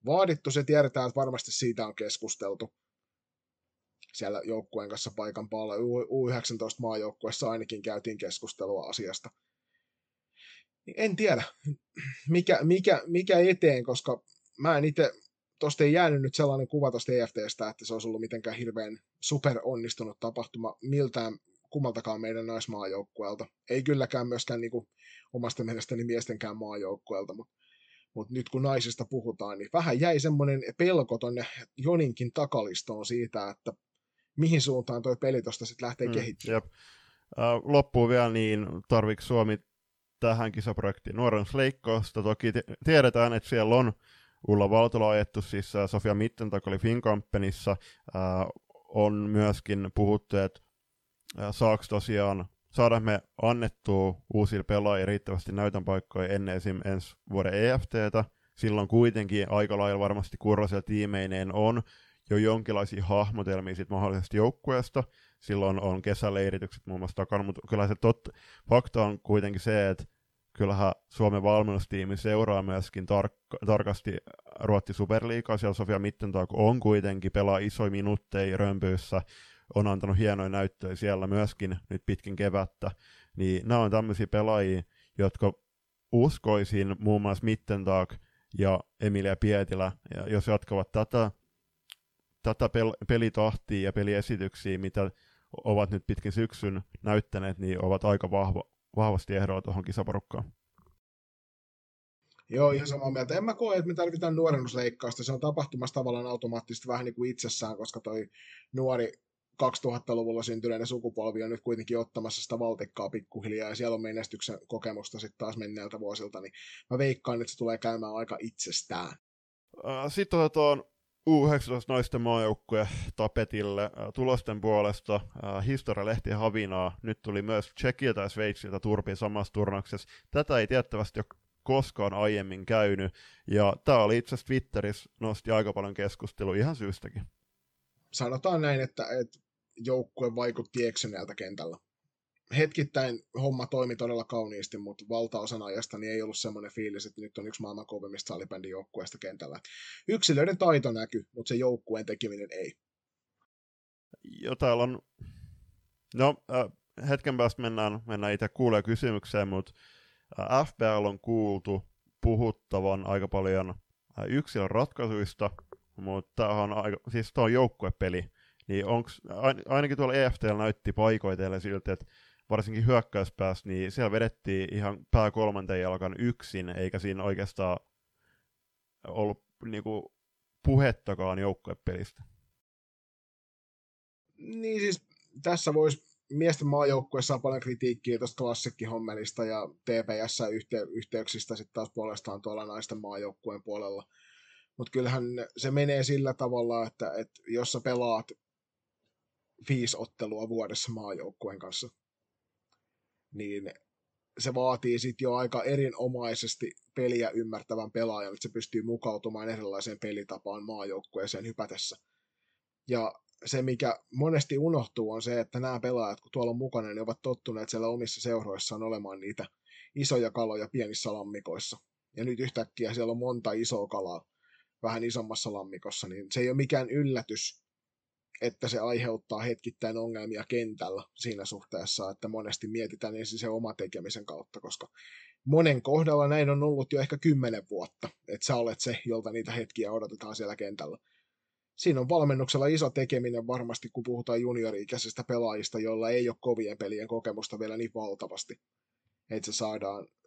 vaadittu. Se tiedetään, että varmasti siitä on keskusteltu siellä joukkueen kanssa paikan päällä. U19-maajoukkuessa ainakin käytiin keskustelua asiasta. En tiedä, mikä eteen, koska mä en itse... Tuosta ei jäänyt nyt sellainen kuva tuosta EFT:stä, että se olisi ollut mitenkään hirveän superonnistunut tapahtuma miltään kummaltakaan meidän naismaajoukkueelta. Ei kylläkään myöskään niin kuin omasta mielestäni miestenkään maajoukkueelta, mutta nyt kun naisista puhutaan, niin vähän jäi semmoinen pelko tuonne Joninkin takalistoon siitä, että mihin suuntaan toi peli tuosta sitten lähtee kehittämään. Loppuun vielä, niin tarvitko Suomi tähän kisaprojektiin nuorennusleikkausta? Toki tiedetään, että siellä on Ulla-Valtola ajettu, siis Sofia Mitten, joka oli Finkampenissa, on myöskin puhuttu, että saadaan me annettua uusille pelaajille riittävästi näytönpaikkoja ennen esimerkiksi ensi vuoden EFT:tä. Silloin kuitenkin aika lailla varmasti Kurrasilla tiimeineen on jo jonkinlaisia hahmotelmia sit mahdollisesti joukkueesta. Silloin on kesäleiritykset muun muassa takana, mutta kyllä se fakta on kuitenkin se, että kyllähän Suomen valmennustiimi seuraa myöskin tarkasti Ruotsin Superliigaa. Siellä Sofia Mittentak on kuitenkin, pelaa isoja minuutteja römpyissä, on antanut hienoja näyttöjä siellä myöskin nyt pitkin kevättä. Niin nämä on tämmöisiä pelaajia, jotka uskoisin muun muassa Mittentak ja Emilia Pietilä, ja jos jatkavat tätä pelitahtia ja peliesityksiä, mitä ovat nyt pitkin syksyn näyttäneet, niin ovat aika vahvasti ehdolla tuohon kisaporukkaan. Joo, ihan samaa mieltä. En mä koe, että me tarvitaan nuorennusleikkausta. Se on tapahtumassa tavallaan automaattisesti vähän niin kuin itsessään, koska toi nuori 2000-luvulla syntyneinen sukupolvi on nyt kuitenkin ottamassa sitä valtikkaa pikkuhiljaa, ja siellä on menestyksen kokemusta sitten taas menneiltä vuosilta, niin mä veikkaan, että se tulee käymään aika itsestään. Sitten otetaan U19 naisten maajoukkue tapetille tulosten puolesta. Historialehti havinaa. Nyt tuli myös Tsekiltä ja Sveitsiltä turpiin samassa turnauksessa. Tätä ei tiettävästi ole koskaan aiemmin käynyt. Ja tämä oli itse asiassa Twitterissä, nosti aika paljon keskustelua ihan syystäkin. Sanotaan näin, että joukkue vaikutti eksyneeltä kentällä. Hetkittäin homma toimi todella kauniisti, mutta valtaosan ajasta niin ei ollut semmoinen fiilis, että nyt on yksi maailman kovimmista salibändin joukkueesta kentällä. Yksilöiden taito näkyy, mutta se joukkueen tekeminen ei. Joo, täällä on... No, hetken päästä mennään itse kuulee kysymykseen, mutta FPL on kuultu puhuttavan aika paljon yksilön ratkaisuista, mutta tämä on, siis on joukkuepeli. Niin onks, ainakin tuolla EFT:llä näytti paikoitellen siltä, että varsinkin hyökkäyspäässä, niin siellä vedettiin ihan pääkolmanteen jalkan yksin, eikä siinä oikeastaan ollut niinku puhettakaan joukkuepelistä. Niin siis tässä voisi miesten maajoukkuessa on paljon kritiikkiä tuosta klassikkihommelista ja TPS-yhteyksistä sitten taas puolestaan tuolla naisten maajoukkueen puolella. Mutta kyllähän se menee sillä tavalla, että jos sä pelaat 5 ottelua vuodessa maajoukkueen kanssa, niin se vaatii sitten jo aika erinomaisesti peliä ymmärtävän pelaajan, että se pystyy mukautumaan erilaiseen pelitapaan maajoukkueeseen hypätessä. Ja se, mikä monesti unohtuu, on se, että nämä pelaajat, kun tuolla on mukana, ne ovat tottuneet siellä omissa seuroissaan olemaan niitä isoja kaloja pienissä lammikoissa. Ja nyt yhtäkkiä siellä on monta isoa kalaa vähän isommassa lammikossa, niin se ei ole mikään yllätys, että se aiheuttaa hetkittäin ongelmia kentällä siinä suhteessa, että monesti mietitään ensin se oma tekemisen kautta, koska monen kohdalla näin on ollut jo ehkä 10 vuotta, että sä olet se, jolta niitä hetkiä odotetaan siellä kentällä. Siinä on valmennuksella iso tekeminen varmasti, kun puhutaan juniori-ikäisistä pelaajista, joilla ei ole kovien pelien kokemusta vielä niin valtavasti, että se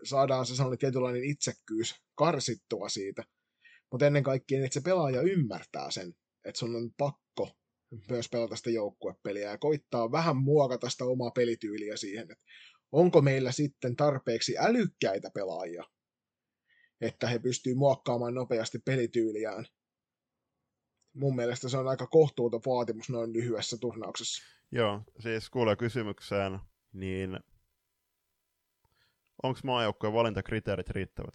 saadaan se sellainen tietynlainen itsekkyys karsittua siitä, mutta ennen kaikkea, että se pelaaja ymmärtää sen, että sun on pakko myös pelata sitä joukkuepeliä ja koittaa vähän muokata sitä omaa pelityyliä siihen, että onko meillä sitten tarpeeksi älykkäitä pelaajia, että he pystyvät muokkaamaan nopeasti pelityyliään. Mun mielestä se on aika kohtuuton vaatimus noin lyhyessä turnauksessa. Joo, siis kuulee kysymykseen, niin onko maajoukkojen valintakriteerit riittävät?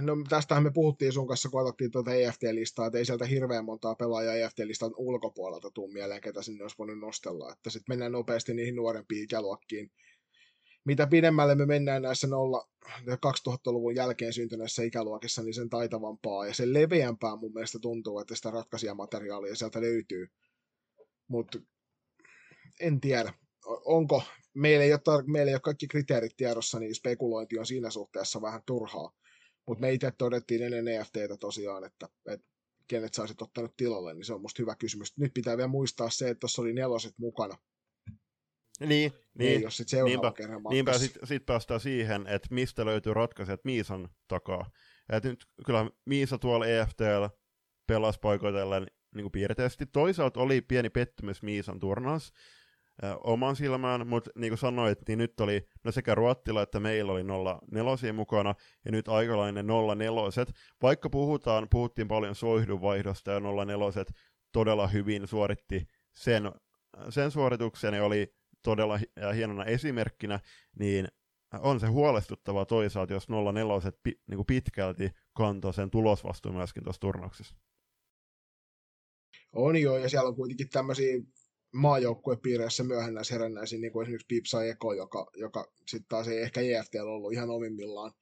No tästähän me puhuttiin sun kanssa, kun otettiin tuota EFT-listaa, että ei sieltä hirveän montaa pelaajaa EFT-listan ulkopuolelta tule mieleen, ketä sinne olisi voinut nostella. Että sitten mennään nopeasti niihin nuorempiin ikäluokkiin. Mitä pidemmälle me mennään näissä 2000-luvun jälkeen syntyneissä ikäluokissa, niin sen taitavampaa ja sen leveämpää mun mielestä tuntuu, että sitä ratkaisijamateriaalia sieltä löytyy. Mutta en tiedä, onko, meillä ei ole kaikki kriteerit tiedossa, niin spekulointi on siinä suhteessa vähän turhaa. Mutta me itse todettiin ennen EFTtä tosiaan, että kenet sä olisit ottanut tilalle, niin se on musta hyvä kysymys. Nyt pitää vielä muistaa se, että tuossa oli 4 mukana. Niin, jos sit seuraava kerran matkassa. Niinpä sit päästään siihen, että mistä löytyy ratkaisijat Miisan takaa. Et nyt kyllä Miisa tuolla EFTllä pelasi paikoitellen niin piirteisesti. Toisaalta oli pieni pettymys Miisan turnaus oman silmään, mutta niin kuin sanoit, niin nyt oli sekä Ruottilla että meillä oli 04 mukana, ja nyt aikalainen 04. Vaikka puhuttiin paljon soihdunvaihdosta, ja 04 todella hyvin suoritti sen suorituksen, ja oli todella hienona esimerkkinä, niin on se huolestuttavaa toisaalta, jos 04 niin pitkälti kantoi sen tulosvastuun myöskin tuossa turnauksessa. On joo, ja siellä on kuitenkin tämmöisiä maajoukkuepiireissä myöhennäisherännäisiä, niin kuin esimerkiksi Pipsa Eko, joka sitten taas ei ehkä EFT:llä ollut ihan omimmillaan.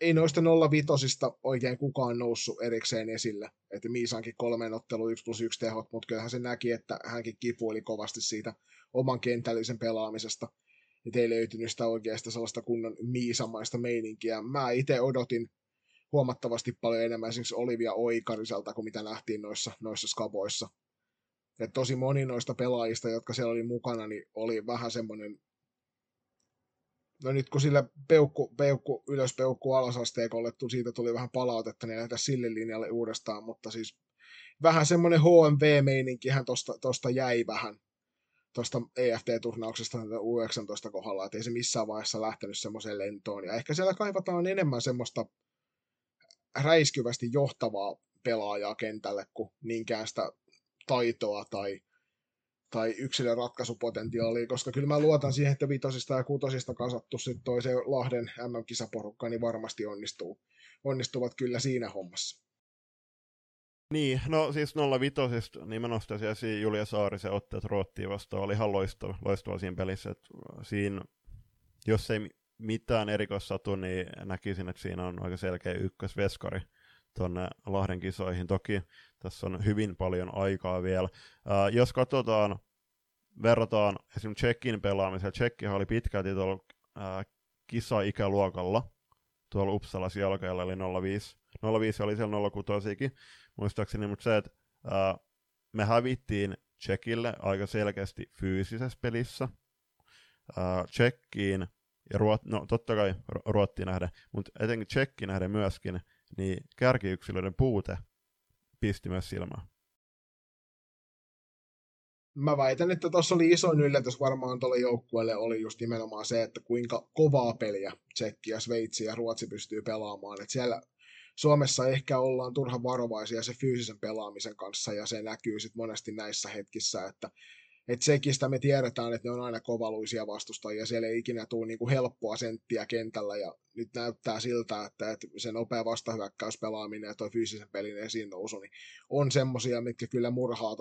Ei noista 0,5 oikein kukaan noussut erikseen esille. Että Miisankin 3 ottelun 1+1 tehot, mutta kyllähän se näki, että hänkin kipuili kovasti siitä oman kentällisen pelaamisesta. Et ei löytynyt sitä oikeasta sellaista kunnon miisamaista meininkiä. Mä itse odotin huomattavasti paljon enemmän esimerkiksi Olivia Oikariselta kuin mitä nähtiin noissa skaboissa. Et tosi moni noista pelaajista, jotka siellä oli mukana, niin oli vähän semmoinen, no nyt kun sillä peukku ylös, peukku alas asteikolle, siitä tuli vähän palautetta, niin lähdetään sille linjalle uudestaan, mutta siis vähän semmoinen HMV-meininkihän tosta jäi vähän, tosta EFT-turnauksesta 19 kohdalla, että ei se missään vaiheessa lähtenyt semmoiseen lentoon, ja ehkä siellä kaivataan enemmän semmoista räiskyvästi johtavaa pelaajaa kentälle kuin niinkään sitä taitoa tai yksilön ratkaisupotentiaalia, koska kyllä mä luotan siihen, että 5:sta ja 6:sta kasattu sitten toi se Lahden MM-kisaporukka, niin varmasti onnistuvat kyllä siinä hommassa. Niin, no siis 05:sta, niin mä nostaisin esiin Julia Saarisen otteet Ruottiin vastaan, oli ihan loistava siinä pelissä, että siinä, jos ei mitään erikoissatu, niin näkisin, että siinä on aika selkeä ykkösveskari tuonne Lahden kisoihin. Toki tässä on hyvin paljon aikaa vielä. Jos katsotaan, verrataan esimerkiksi Tšekin pelaamiseen. Tšekkihan oli pitkälti tuolla kisaikäluokalla tuolla Uppsalassa jalkeilla, eli 05. 05 oli siellä 06-sikin, muistaakseni, mutta se, että me hävittiin Tšekille aika selkeästi fyysisessä pelissä. Tšekkiin ja totta kai Ruottiin nähden, mutta etenkin Tšekkiin nähden myöskin, niin kärkiyksilöiden puute pisti myös silmään. Mä väitän, että tuossa oli isoin yllätys varmaan tuolle joukkueelle oli just nimenomaan se, että kuinka kovaa peliä Tšekki ja Sveitsi ja Ruotsi pystyy pelaamaan. Et siellä Suomessa ehkä ollaan turhan varovaisia se fyysisen pelaamisen kanssa, ja se näkyy sit monesti näissä hetkissä, että Että sekin sitä me tiedetään, että ne on aina kovaluisia vastustajia, siellä ei ikinä tule niinku helppoa senttiä kentällä, ja nyt näyttää siltä, että se nopea vastahyökkäyspelaaminen ja toi fyysisen pelin esiin nousu, niin on semmoisia, mitkä kyllä murhaa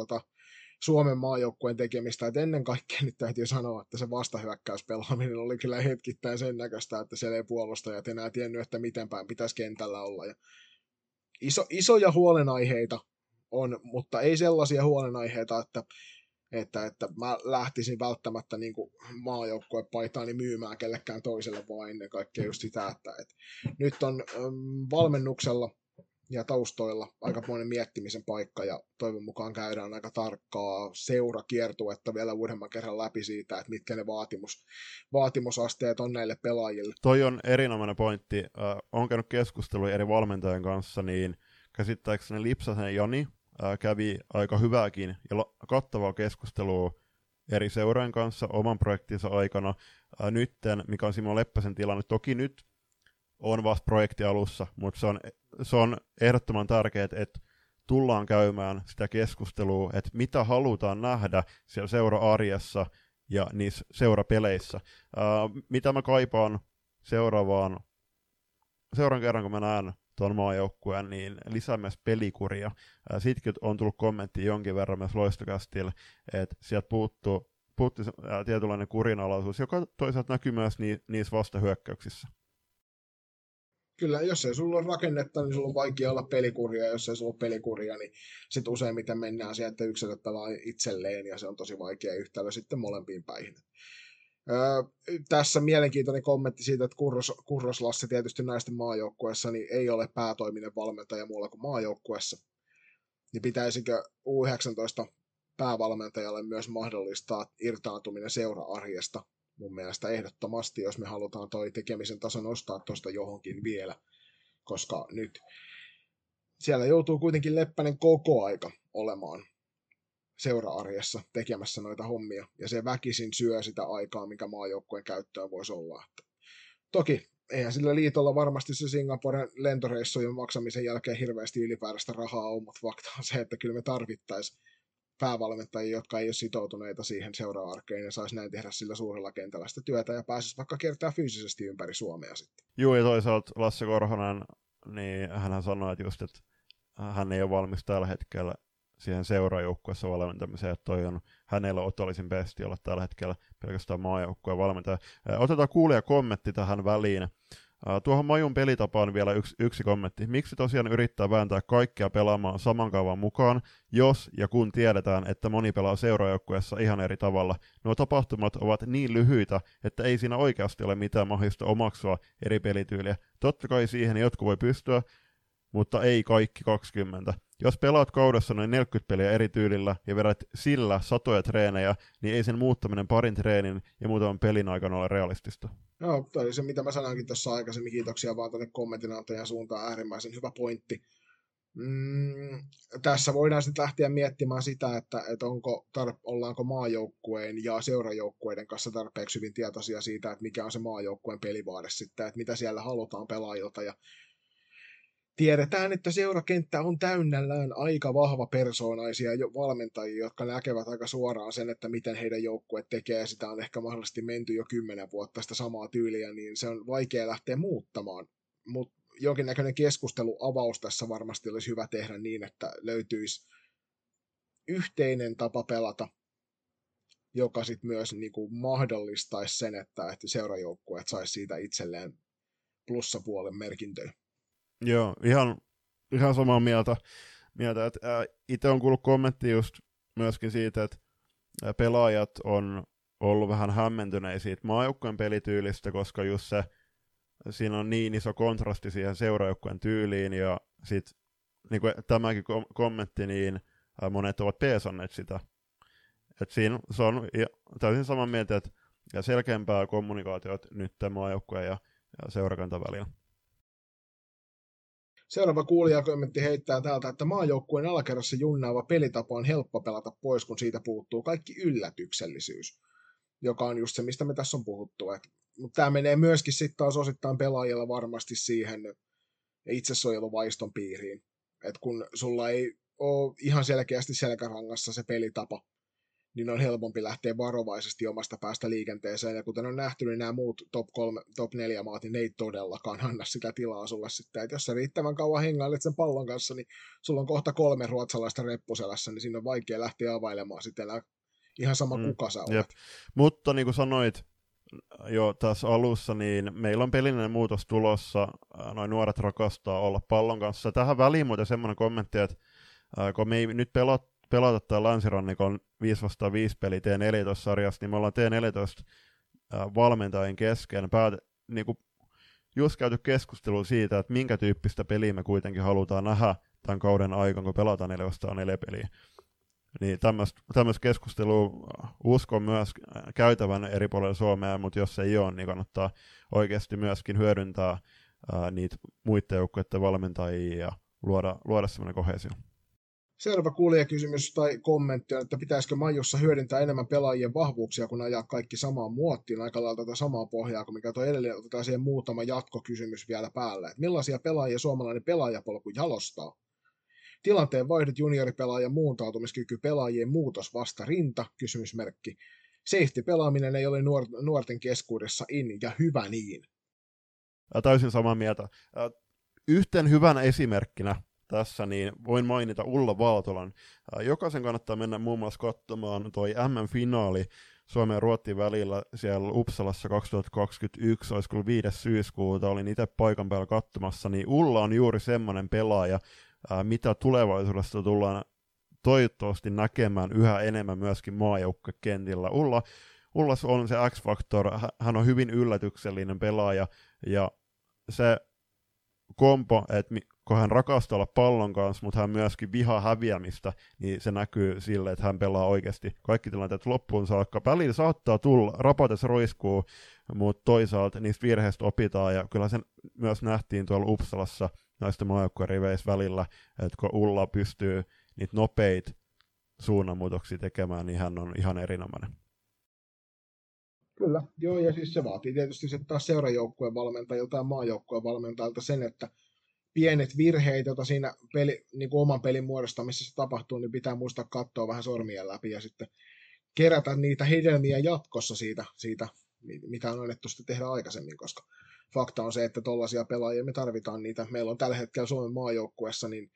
Suomen maajoukkueen tekemistä, että ennen kaikkea nyt täytyy sanoa, että se vastahyökkäyspelaaminen oli kyllä hetkittäin sen näköistä, että siellä ei puolustajat enää tiennyt, että miten päin pitäisi kentällä olla. Ja isoja huolenaiheita on, mutta ei sellaisia huolenaiheita, että mä lähtisin välttämättä niin maajoukkuepaitaani myymään kellekään toiselle, vaan ennen kaikkea just sitä, että nyt on valmennuksella ja taustoilla aikamoinen miettimisen paikka, ja toivon mukaan käydään aika tarkkaa seurakiertuetta vielä uudemman kerran läpi siitä, että mitkä ne vaatimusasteet on näille pelaajille. Toi on erinomainen pointti. Olen käynyt keskustelua eri valmentajien kanssa, niin käsittääkseni Lipsasen Jani kävi aika hyvääkin ja kattavaa keskustelua eri seurojen kanssa oman projektinsa aikana. Nytten, mikä on Simo Leppäsen tilanne, toki nyt on vasta projekti alussa, mutta se on ehdottoman tärkeää, että tullaan käymään sitä keskustelua, että mitä halutaan nähdä siellä seura-arjessa ja niissä seurapeleissä. Mitä mä kaipaan seuraan kerran, kun mä näen tuon maajoukkueen, niin lisää myös pelikuria. Siitäkin on tullut kommentti jonkin verran myös LoistoCastilla, että sieltä puuttui tietynlainen kurinalaisuus, joka toisaalta näkyy myös niissä vastahyökkäyksissä. Kyllä, jos ei sulla ole rakennetta, niin sulla on vaikea olla pelikuria, ja jos ei sulla ole pelikuria, niin sitten useimmiten mennään siihen, että yksilöt pelaa itselleen, ja se on tosi vaikea yhtälö sitten molempiin päihin. Tässä mielenkiintoinen kommentti siitä, että Kurros Lassi tietysti naisten maajoukkueessa niin ei ole päätoiminen valmentaja muulla kuin maajoukkueessa, niin pitäisikö U19 päävalmentajalle myös mahdollistaa irtaantuminen seura-arjesta? Mun mielestä ehdottomasti, jos me halutaan toi tekemisen taso nostaa tuosta johonkin vielä, koska nyt siellä joutuu kuitenkin Leppänen koko aika olemaan seura-arjessa tekemässä noita hommia, ja se väkisin syö sitä aikaa, mikä maajoukkueen käyttöön voisi olla. Toki eihän sillä liitolla varmasti se Singaporen lentoreissujen maksamisen jälkeen hirveästi ylipääräistä rahaa on, mutta fakta on se, että kyllä me tarvittaisiin päävalmentajia, jotka ei ole sitoutuneita siihen seura-arkeen, ja saisi näin tehdä sillä suurella kentällä sitä työtä ja pääsisi vaikka kiertää fyysisesti ympäri Suomea sitten. Joo, ja toisaalta Lasse Korhonen, niin hänhän sanoi, että just, että hän ei ole valmis tällä hetkellä siihen seurajoukkueessa valmentamiseen, että toi on hänellä otollisin besti olla tällä hetkellä pelkästään maajoukkueen valmentaja. Otetaan kuulija kommentti tähän väliin. Tuohon Majun pelitapaan vielä yksi kommentti. Miksi tosiaan yrittää vääntää kaikkea pelaamaan saman kaavan mukaan, jos ja kun tiedetään, että moni pelaa seuraajoukkueessa ihan eri tavalla? Nuo tapahtumat ovat niin lyhyitä, että ei siinä oikeasti ole mitään mahdollista omaksua eri pelityyliä. Totta kai siihen jotkut voi pystyä, mutta ei kaikki 20. Jos pelaat kaudessa noin 40 peliä eri tyylillä ja vedät sillä satoja treenejä, niin ei sen muuttaminen parin treenin ja muutaman pelin aikana ole realistista. Joo, toi oli se, mitä mä sanoinkin tuossa aikaisemmin. Kiitoksia vaan tänne kommentinantajan suuntaan, äärimmäisen hyvä pointti. Tässä voidaan sitten lähteä miettimään sitä, että ollaanko maajoukkueen ja seurajoukkueiden kanssa tarpeeksi hyvin tietoisia siitä, että mikä on se maajoukkueen pelivaade sitten, että mitä siellä halutaan pelaajilta, ja tiedetään, että seurakenttä on täynnällään aika vahva persoonaisia valmentajia, jotka näkevät aika suoraan sen, että miten heidän joukkue tekee. Sitä on ehkä mahdollisesti menty jo 10 vuotta sitä samaa tyyliä, niin se on vaikea lähteä muuttamaan. Mutta jonkinnäköinen keskusteluavaus tässä varmasti olisi hyvä tehdä niin, että löytyisi yhteinen tapa pelata, joka sitten myös niinku mahdollistaisi sen, että seurajoukkueet saisi siitä itselleen plussapuolen merkintöjä. Joo, ihan samaa mieltä että itse on kuullut kommenttia just myöskin siitä, että pelaajat on ollut vähän hämmentyneitä siitä maajoukkueen pelityylistä, koska just se, siinä on niin iso kontrasti siihen seurajoukkueen tyyliin, ja sit niin kuin tämäkin kommentti, niin monet ovat peesanneet sitä. Et siinä se on täysin samaa mieltä, että selkeämpää kommunikaatiota nyt maajoukkueen ja seurakantan välillä. Seuraava kuulijakommentti heittää täältä, että maajoukkueen alakerrassa junnaava pelitapa on helppo pelata pois, kun siitä puuttuu kaikki yllätyksellisyys, joka on just se, mistä me tässä on puhuttu. Mutta tämä menee myöskin sitten taas osittain pelaajilla varmasti siihen itsesuojeluvaiston piiriin, että kun sulla ei ole ihan selkeästi selkärangassa se pelitapa, niin on helpompi lähteä varovaisesti omasta päästä liikenteeseen. Ja kuten on nähty, niin nämä muut top 4 maat, niin ne ei todellakaan anna sitä tilaa sulle sitten. Että jos sä riittävän kauan hengailet sen pallon kanssa, niin sulla on kohta 3 ruotsalaista reppuselässä, niin siinä on vaikea lähteä availemaan sitten ihan sama kuka sä olet. Jep. Mutta niin kuin sanoit jo tässä alussa, niin meillä on pelinen muutos tulossa. Noin nuoret rakastaa olla pallon kanssa. Tähän väliin muuten semmoinen kommentti, että kun me ei nyt pelata tämä Länsirannikon 5-5 peli T14-sarjassa, niin me ollaan T14 valmentajien kesken just käyty keskustelua siitä, että minkä tyyppistä peliä me kuitenkin halutaan nähdä tämän kauden aikana, kun pelataan 4-4 peliä. Niin tämmöistä keskustelua uskon myös käytävän eri puolilla Suomea, mutta jos ei ole, niin kannattaa oikeasti myöskin hyödyntää niitä muiden joukkueiden valmentajia ja luoda semmoinen koheesio. Seuraava kuulijakysymys tai kommentti on, että pitäisikö majussa hyödyntää enemmän pelaajien vahvuuksia, kun ajaa kaikki samaan muottiin, aika lailla tätä samaa pohjaa, kun mikä tuo edelleen otetaan siihen muutama jatkokysymys vielä päälle. Että millaisia pelaajia suomalainen pelaajapolku jalostaa? Tilanteen vaihdot, junioripelaajan muuntautumiskyky, pelaajien muutos vasta rinta, kysymysmerkki. Safety-pelaaminen ei ole nuorten keskuudessa in, ja hyvä niin. Täysin samaa mieltä. Yhten hyvän esimerkkinä tässä niin voin mainita Ulla-Valtolan. Jokaisen kannattaa mennä muun muassa katsomaan toi MM-finaali Suomen ja Ruotsin välillä siellä Uppsalassa 2021, olisi kyllä 5. syyskuuta, olin itse paikan päällä katsomassa, niin Ulla on juuri semmoinen pelaaja, mitä tulevaisuudessa tullaan toivottavasti näkemään yhä enemmän myöskin maajoukkakentillä. Ulla on se X-faktor, hän on hyvin yllätyksellinen pelaaja, ja se kompo, että kun hän rakastaa olla pallon kanssa, mutta hän myöskin vihaa häviämistä, niin se näkyy sille, että hän pelaa oikeasti kaikki tilanteet loppuun saakka. Välillä saattaa tulla, rapates roiskuu, mutta toisaalta niistä virheistä opitaan, ja kyllä sen myös nähtiin tuolla Uppsalassa näistä maajoukkueen riveissä välillä, että kun Ulla pystyy niitä nopeita suunnanmuutoksia tekemään, niin hän on ihan erinomainen. Kyllä, joo, ja siis se vaatii tietysti sitten taas seurajoukkueen valmentajilta ja maajoukkueen valmentajilta sen, että pienet virheet, joita siinä niin kuin oman pelin muodostamisessa tapahtuu, niin pitää muistaa katsoa vähän sormien läpi ja sitten kerätä niitä hedelmiä jatkossa siitä mitä on annettu sitten tehdä aikaisemmin, koska fakta on se, että tollaisia pelaajia me tarvitaan niitä. Meillä on tällä hetkellä Suomen maajoukkueessa niin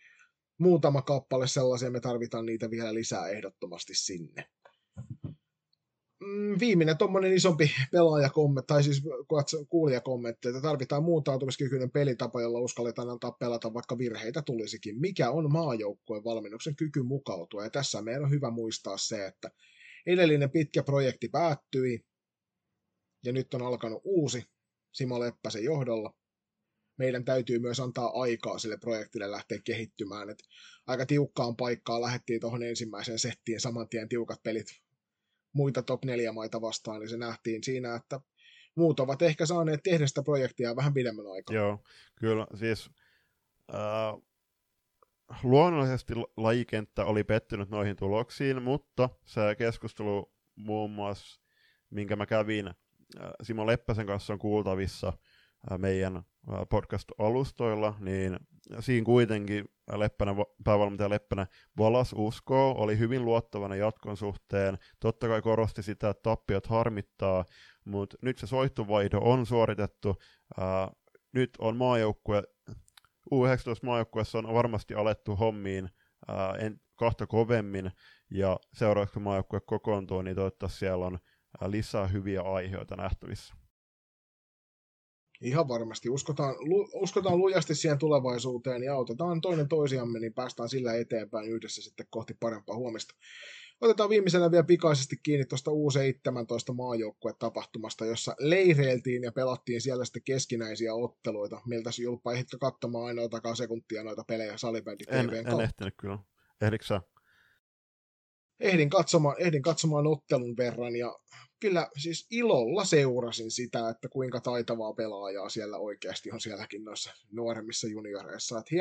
muutama kappale sellaisia, me tarvitaan niitä vielä lisää ehdottomasti sinne. Viimeinen tuommoinen isompi pelaajakommentti, tai siis kuulijakommentti, että tarvitaan muuntautumiskykyinen pelitapa, jolla uskalletaan antaa pelata, vaikka virheitä tulisikin. Mikä on maajoukkueen valmennuksen kyky mukautua? Ja tässä meidän on hyvä muistaa se, että edellinen pitkä projekti päättyi, ja nyt on alkanut uusi Simo Leppäsen johdolla. Meidän täytyy myös antaa aikaa sille projektille lähteä kehittymään. Et aika tiukkaan paikkaan lähdettiin tuohon ensimmäiseen settiin, saman tien tiukat pelit muita top 4 maita vastaan, niin se nähtiin siinä, että muut ovat ehkä saaneet tehdä sitä projektia vähän pidemmän aikaa. Joo, kyllä. Siis luonnollisesti lajikenttä oli pettynyt noihin tuloksiin, mutta se keskustelu muun muassa, minkä mä kävin Simo Leppäsen kanssa on kuultavissa meidän podcast-alustoilla, niin siinä kuitenkin päävalmentaja Leppänen valas uskoa, oli hyvin luottavainen jatkon suhteen, totta kai korosti sitä, että tappiot harmittaa, mutta nyt se soihtuvaihdo on suoritettu, nyt on maajoukkue, U19-maajoukkuessa on varmasti alettu hommiin kahta kovemmin, ja seuraavaksi kun maajoukkue kokoontuu, niin toivottavasti siellä on lisää hyviä aiheita nähtävissä. Ihan varmasti. Uskotaan lujasti siihen tulevaisuuteen ja autetaan toinen toisiamme, niin päästään sillä eteenpäin yhdessä sitten kohti parempaa huomista. Otetaan viimeisenä vielä pikaisesti kiinni tuosta U17 maajoukkuetapahtumasta, jossa leireiltiin ja pelattiin siellä sitten keskinäisiä otteluita. Miltä se Julppa, ehditkö katsomaan ainoatakaan sekuntia noita pelejä salibändi TV:n kautta? En ehtinyt kyllä. Ehdikö sä? Ehdin katsomaan ottelun verran ja kyllä siis ilolla seurasin sitä, että kuinka taitavaa pelaajaa siellä oikeasti on sielläkin noissa nuoremmissa junioreissa. Että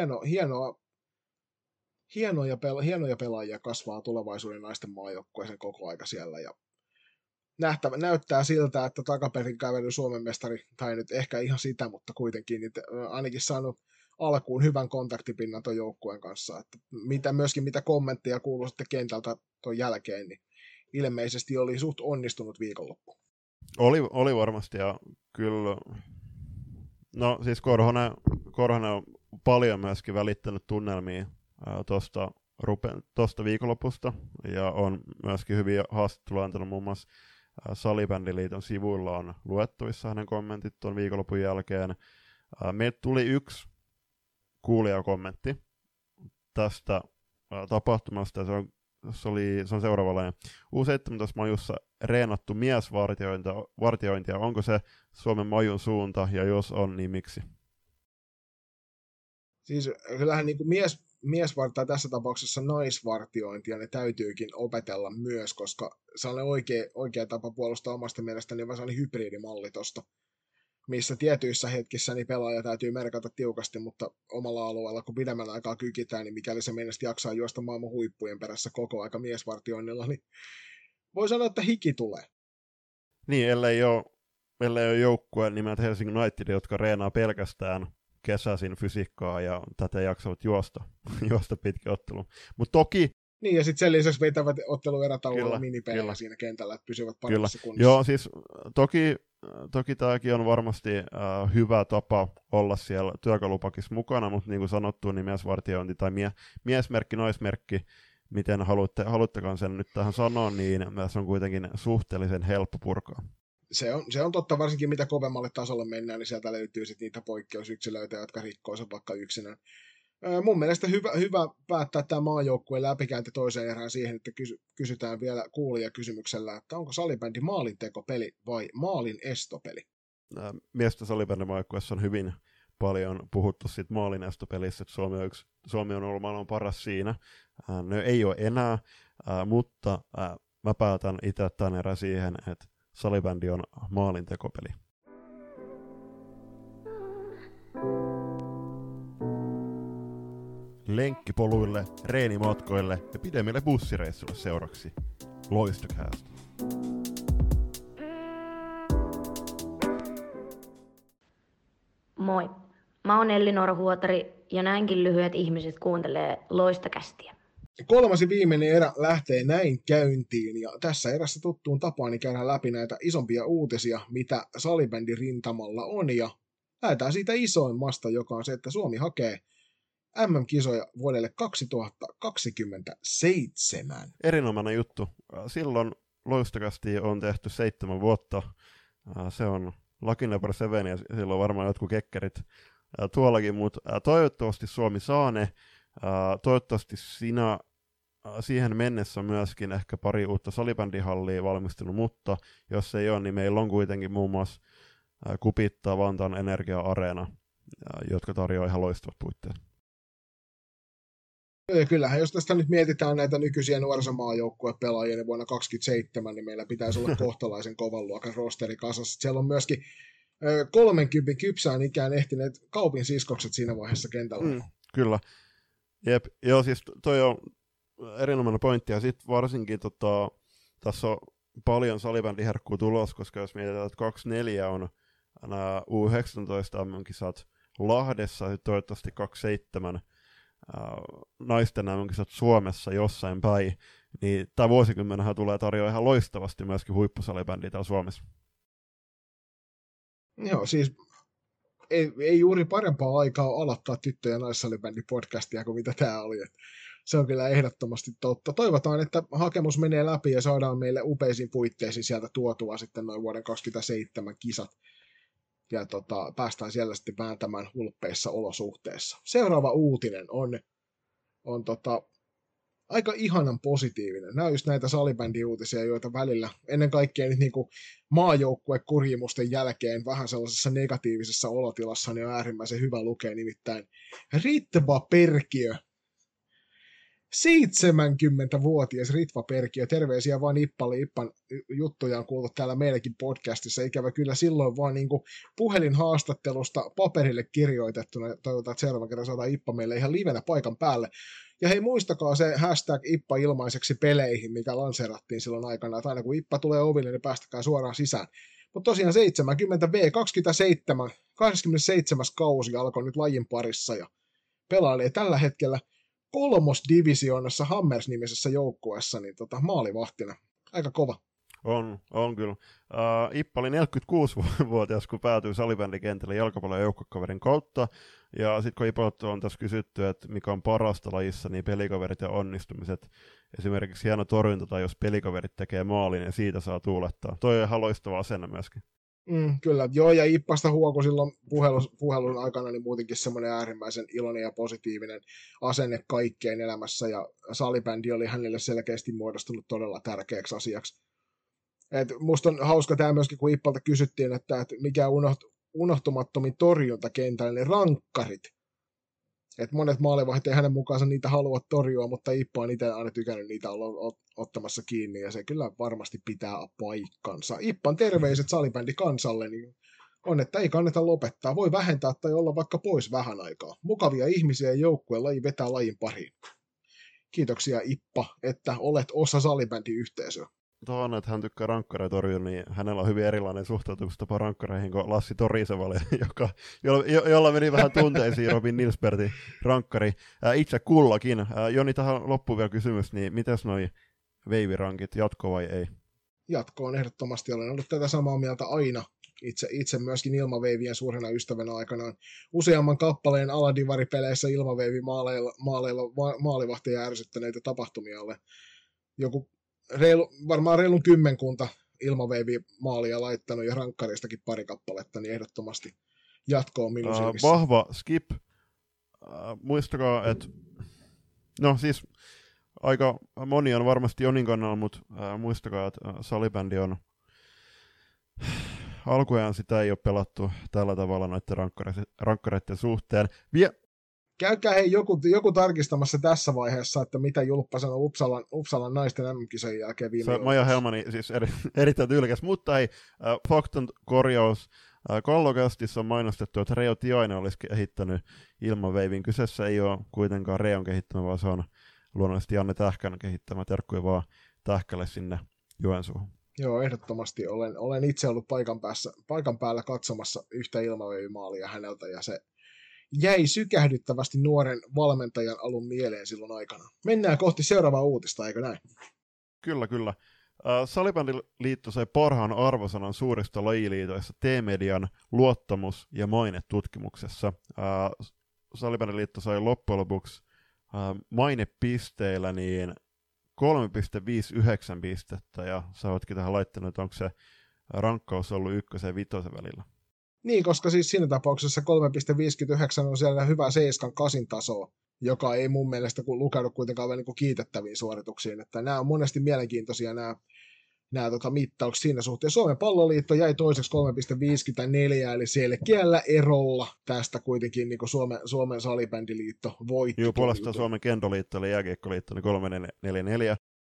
hienoja pelaajia kasvaa tulevaisuuden naisten maajoukkueeseen koko aika siellä ja näyttää siltä, että takaperin kävely Suomen mestari, tai nyt ehkä ihan sitä, mutta kuitenkin ainakin saanut alkuun hyvän kontaktipinnan tuon joukkueen kanssa, että myöskin mitä kommentteja kuuluu sitten kentältä tuon jälkeen, niin ilmeisesti oli suht onnistunut viikonloppu. Oli varmasti, ja kyllä, no siis Korhonen on paljon myöskin välittänyt tunnelmia tuosta viikonlopusta, ja on myöskin hyviä haastatteluja antanut muun muassa Salibändiliiton sivuilla on luettavissa hänen kommentit tuon viikonlopun jälkeen. Meille tuli yksi kuulijakommentti tästä tapahtumasta, se on seuraavanlainen. U17-majussa reenattu miesvartiointia, onko se Suomen majun suunta, ja jos on, niin miksi? Siis kyllähän niin kuin miesvartiointia tässä tapauksessa naisvartiointia, ne täytyykin opetella myös, koska se on oikea tapa puolustaa omasta mielestäni, vaan se oli hybridimalli tuosta, missä tietyissä hetkissä niin pelaaja täytyy merkata tiukasti, mutta omalla alueella, kun pidemmän aikaa kykitään, niin mikäli se mennessä jaksaa juosta maailman huippujen perässä koko aika miesvartioinnilla, niin voi sanoa, että hiki tulee. Niin, ellei ole joukkueen nimeltä Helsinki United, jotka reenaa pelkästään kesäisin fysiikkaa ja tätä jaksavat juosta pitkä ottelu. Mutta toki... Niin, ja sitten sen lisäksi vetävät otteluerätauolla minipelejä siinä kentällä, että pysyvät paremmassa kunnossa. Joo, siis toki tämäkin on varmasti hyvä tapa olla siellä työkalupakissa mukana, mutta niin kuin sanottu, niin miesvartiointi tai miesmerkki, naismerkki, miten haluttekaan sen nyt tähän sanoa, niin se on kuitenkin suhteellisen helppo purkaa. Se on totta, varsinkin mitä kovemmalle tasolle mennään, niin sieltä löytyy sitten niitä poikkeusyksilöitä, jotka rikkoo sen vaikka yksinään. Mun mielestä hyvä päättää tämä maajoukkueen läpikäynti toiseen erään siihen, että kysytään vielä kuulijakysymyksellä, että onko salibändi maalintekopeli vai maalin estopeli? Miestä salibändimaajoukkuessa on hyvin paljon puhuttu siitä maalin estopelissä, että Suomi on ollut maailman paras siinä. Ne ei ole enää, mutta mä päätän itse tämän erään siihen, että salibändi on maalintekopeli. Lenkkipoluille, reenimatkoille ja pidemmille bussireissuille seuraksi. LoistoCast. Moi, mä oon Ellinora Huotari ja näinkin lyhyet ihmiset kuuntelee LoistoCastia. Kolmas ja viimeinen erä lähtee näin käyntiin, ja tässä erässä tuttuun tapaan niin käydään läpi näitä isompia uutisia, mitä salibändin rintamalla on, ja lähdetään siitä isoimmasta, joka on se, että Suomi hakee MM-kisoja vuodelle 2027. Erinomainen juttu. Silloin LoistoCastia on tehty 7 vuotta. Se on Lucky Number 7 ja silloin varmaan jotkut kekkerit tuollakin, mutta toivottavasti Suomi saa ne. Toivottavasti siihen mennessä on myöskin ehkä pari uutta salibändihallia valmistunut, mutta jos ei ole, niin meillä on kuitenkin muun muassa Kupittaa Vantaan Energia-areena, jotka tarjoaa ihan loistavat puitteet. Kyllähän, jos tästä nyt mietitään näitä nykyisiä nuorisomaajoukkuepelaajia, niin vuonna 2027 niin meillä pitäisi olla kohtalaisen kovan luokan rosteri kasassa. Siellä on myöskin 30 kypsään ikään ehtineet Kaupin siskokset siinä vaiheessa kentällä. Kyllä. Jep. Joo, siis toi on erinomainen pointti. Ja sitten varsinkin tässä on paljon salibändiherkkuu tulos, koska jos mietitään, että 24 on nämä U19 MM-kisat Lahdessa, ja toivottavasti 27 naisten MM-kisat Suomessa jossain päin, niin tämä vuosikymmenhän tulee tarjoaa ihan loistavasti myöskin huippusalibändiä täällä Suomessa. Joo, siis ei juuri parempaa aikaa aloittaa tyttö- ja naissalibändipodcastia kuin mitä tämä oli. Se on kyllä ehdottomasti totta. Toivotaan, että hakemus menee läpi ja saadaan meille upeisiin puitteisiin sieltä tuotua sitten noin vuoden 2027 kisat. Ja päästään siellä sitten vääntämään hulppeissa olosuhteissa. Seuraava uutinen on aika ihanan positiivinen. Nämä on just näitä salibändiuutisia, joita välillä ennen kaikkea nyt niin kuin maajoukkuekurjimusten jälkeen vähän sellaisessa negatiivisessa olotilassa niin on äärimmäisen hyvä lukea, nimittäin Ritva Perkiö. 70-vuotias Ritva Perkiö, terveisiä vaan Ippali, Ippan juttuja on kuultu täällä meidänkin podcastissa, ikävä kyllä silloin vaan niin kuin puhelinhaastattelusta paperille kirjoitettuna, toivotaan, että seuraavan kerran saadaan Ippa meille ihan livenä paikan päälle. Ja hei, muistakaa se hashtag Ippa ilmaiseksi peleihin, mikä lanseerattiin silloin aikana, että aina kun Ippa tulee oville, niin päästäkää suoraan sisään. Mutta tosiaan 27 kausi alkoi nyt lajin parissa ja pelailee tällä hetkellä 3. divisioonassa Hammers-nimisessä joukkueessa niin maalivahtina. aika kova. On kyllä. Ippali 46-vuotias, kun päätyy salibändikentälle jalkapallon joukkokaverin kautta. Ja sitten kun Ippalilta on tässä kysytty, että mikä on parasta lajissa, niin pelikaverit ja onnistumiset. Esimerkiksi hieno torjunta tai jos pelikaverit tekee maalin ja siitä saa tuulettaa. Toi on ihan loistava asenne myöskin. Kyllä, joo, ja Ippasta huoko silloin puhelun aikana, niin muutenkin semmoinen äärimmäisen iloinen ja positiivinen asenne kaikkeen elämässä, ja salibändi oli hänelle selkeästi muodostunut todella tärkeäksi asiaksi. Et musta on hauska tämä myöskin, kun Ippalta kysyttiin, että mikä unohtumattomin torjuntakentällä ne rankkarit. Et monet maalivahit ei hänen mukaansa niitä halua torjua, mutta Ippa on itse aina tykännyt niitä olla ottamassa kiinni, ja se kyllä varmasti pitää paikkansa. Ippan terveiset salibändi kansalle niin on, että ei kannata lopettaa. Voi vähentää tai olla vaikka pois vähän aikaa. Mukavia ihmisiä ja joukkueen laji vetää lajin pariin. Kiitoksia Ippa, että olet osa salibändi-yhteisöä. Tuohon, että hän tykkää rankkareja torjua, niin hänellä on hyvin erilainen suhtautumistapa rankkareihin kuin Lassi Torisevalle, jolla meni vähän tunteisiin Robin Nilsbertin rankkari. Itse kullakin. Joni, tähän loppuun vielä kysymys, niin mitäs noi veivirankit, jatko vai ei? Jatkoon ehdottomasti. Olen ollut tätä samaa mieltä aina. Itse myöskin ilmaveivien suurena ystävänä aikanaan. Useamman kappaleen aladivari-peleissä ilmaveivimaaleilla maalivahtia ärsyttäneitä tapahtumia alle. Varmaan reilun kymmenkunta ilmaveiviä maalia laittanut ja rankkaristakin pari kappaletta, niin ehdottomasti jatkoa minun silmissä. Vahva skip. Muistakaa, että no siis aika moni on varmasti Jonin kannalla, mutta muistakaa, että salibändi on alkujaan sitä ei ole pelattu tällä tavalla noiden rankkareiden suhteen. Käykää hei joku tarkistamassa tässä vaiheessa, että mitä Julppa sanoi Uppsalan naisten MM-kisojen jälkeen viime vuonna. Maja Helmani siis erittäin tyylikäs, mutta ei faktan korjaus. Kallokästissä on mainostettu, että Reo Tiainen olisi kehittänyt ilmaveivin. Kyseessä ei ole kuitenkaan Reon kehittämä, vaan se on luonnollisesti Janne Tähkän kehittämä. Terkkuja vaan Tähkälle sinne Joensuuhun. Joo, ehdottomasti. Olen itse ollut paikan päällä katsomassa yhtä ilmaveivimaalia häneltä ja se jäi sykähdyttävästi nuoren valmentajan alun mieleen silloin aikana. Mennään kohti seuraavaa uutista, eikö näin? Kyllä. Salibändiliitto sai parhaan arvosanan suurista lajiliitoista T-median luottamus- ja mainetutkimuksessa. Salibändiliitto sai loppujen lopuksi mainepisteillä niin 3,59 pistettä, ja sä ootkin tähän laittanut, että onko se rankkaus ollut 1 ja 5 välillä. Niin, koska siis siinä tapauksessa 3,59 on siellä hyvä 7-8 tasoa, joka ei mun mielestä lukeudu kuitenkaan vielä niin kiitettäviin suorituksiin. Että nämä on monesti mielenkiintoisia nämä mittaukset siinä suhteessa. Suomen palloliitto jäi toiseksi 3,54, eli selkeällä erolla tästä kuitenkin niin Suomen salibändiliitto voitti. Joo, puolestaan Suomen kendoliitto eli jääkiekkoliitto niin 3,44.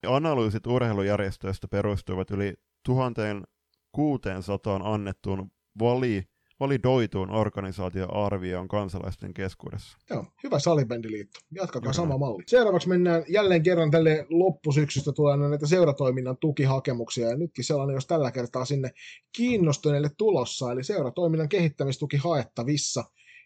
Analyysit urheilujärjestöistä perustuivat yli 1600 annettuun validoituun organisaatioarvioon kansalaisten keskuudessa. Joo, hyvä salibändiliitto. Jatkakaa sama malli. Seuraavaksi mennään jälleen kerran tälle loppusyksystä tulee näitä seuratoiminnan tukihakemuksia, ja nytkin sellainen, jos tällä kertaa sinne kiinnostuneille tulossa, eli seuratoiminnan kehittämistuki haettavissa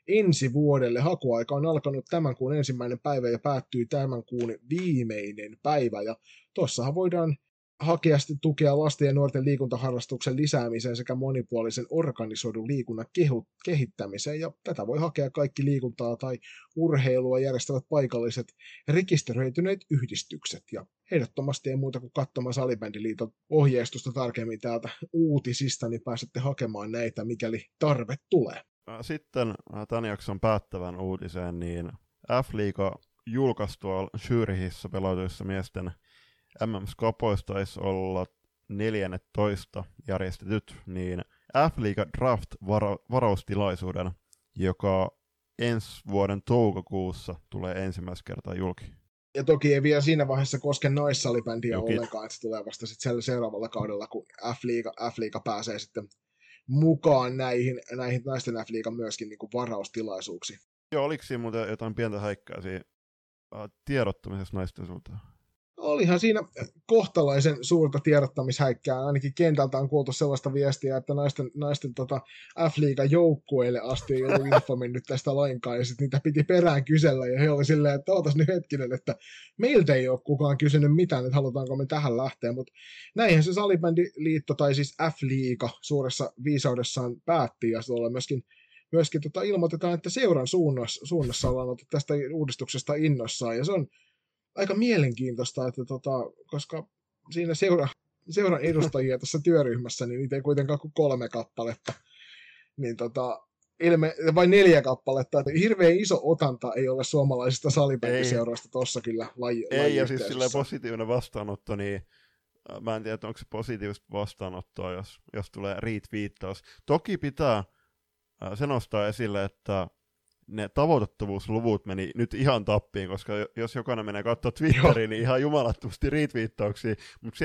ensi vuodelle. Hakuaika on alkanut tämän kuun 1. päivä ja päättyy tämän kuun viimeinen päivä, ja tuossahan voidaan hakeasti tukea lasten ja nuorten liikuntaharrastuksen lisäämiseen sekä monipuolisen organisoidun liikunnan kehittämiseen, ja tätä voi hakea kaikki liikuntaa tai urheilua järjestävät paikalliset rekisteröityneet yhdistykset, ja ehdottomasti ei muuta kuin katsomaan Salibändiliiton ohjeistusta tarkemmin täältä uutisista, niin pääsette hakemaan näitä, mikäli tarve tulee. Sitten tämän jakson päättävän uutiseen, niin F-liiga julkaistua Zürichissä pelautuissa miesten MM-skapoissa taisi olla 14 järjestetyt, niin F-liiga Draft varaustilaisuuden, joka ensi vuoden toukokuussa tulee ensimmäistä kertaa julki. Ja toki ei vielä siinä vaiheessa koske naissalibändiä ollenkaan, että se tulee vasta sitten seuraavalla kaudella, kun F-liiga pääsee sitten mukaan näihin naisten F-liigan myöskin niin kuin varaustilaisuuksiin. Joo, oliko siinä muuten jotain pientä häikkää siinä tiedottamisessa naisten suuntaan? olihan siinä kohtalaisen suurta tiedottamishäikkää. Ainakin kentältä on kuultu sellaista viestiä, että naisten F-liigan joukkueille asti ei ollut info mennyt tästä lainkaan, ja sitten niitä piti perään kysellä, ja he oli silleen, että ootas nyt hetkinen, että meiltä ei ole kukaan kysynyt mitään, että halutaanko me tähän lähteä, mutta näinhän se salibändiliitto, tai siis F-liiga suuressa viisaudessaan päätti, ja tuolla myöskin ilmoitetaan, että seuran suunnassa ollaan oltu tästä uudistuksesta innoissaan, ja se on aika mielenkiintoista, että koska siinä seuran edustajia tässä työryhmässä, niin niitä ei kuitenkaan kuin 3 kappaletta, niin vai 4 kappaletta, että hirveän iso otanta ei ole suomalaisista salibändiseuroista tuossa kyllä lajiyhteisössä. Ei, ja siis silleen positiivinen vastaanotto, niin mä en tiedä, onko se positiivista vastaanottoa, jos tulee retweettaus. Toki pitää se nostaa esille, että ne tavoitettavuusluvut meni nyt ihan tappiin, koska jos jokainen menee katsoa Twitteriin, niin ihan jumalattomasti retweettauksia, mutta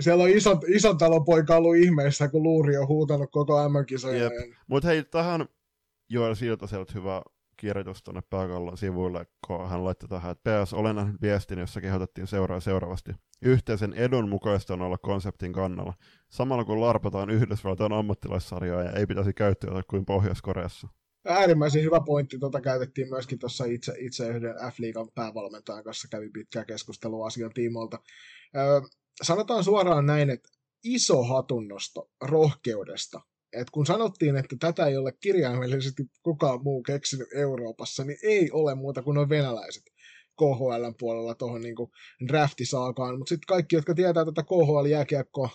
siellä on ison talon poika ollut ihmeessä, kun luuri on huutanut koko MM-kisoja. Mutta hei, tähän Joel Siltaselta hyvä kirjoitus tuonne Pääkallon sivuille, kun hän laittoi tähän, että PS, olen nähnyt viestin, jossa kehotettiin seuraa seuraavasti. Yhteisen edun mukaista on olla konseptin kannalla. Samalla kun larpataan Yhdysvaltain ammattilaissarjaa ja ei pitäisi käyttäytyä kuin Pohjois-Koreassa. Äärimmäisen hyvä pointti. Käytettiin myöskin tuossa itse yhden F-liigan päävalmentajan kanssa. Kävi pitkää keskustelua asian tiimoilta. Sanotaan suoraan näin, että iso hatunnosto rohkeudesta. Et kun sanottiin, että tätä ei ole kirjaimellisesti kukaan muu keksinyt Euroopassa, niin ei ole muuta kuin on venäläiset KHL:n puolella tuohon niinku draftisaakaan. Mutta sitten kaikki, jotka tietää tätä KHL-jääkiekkoa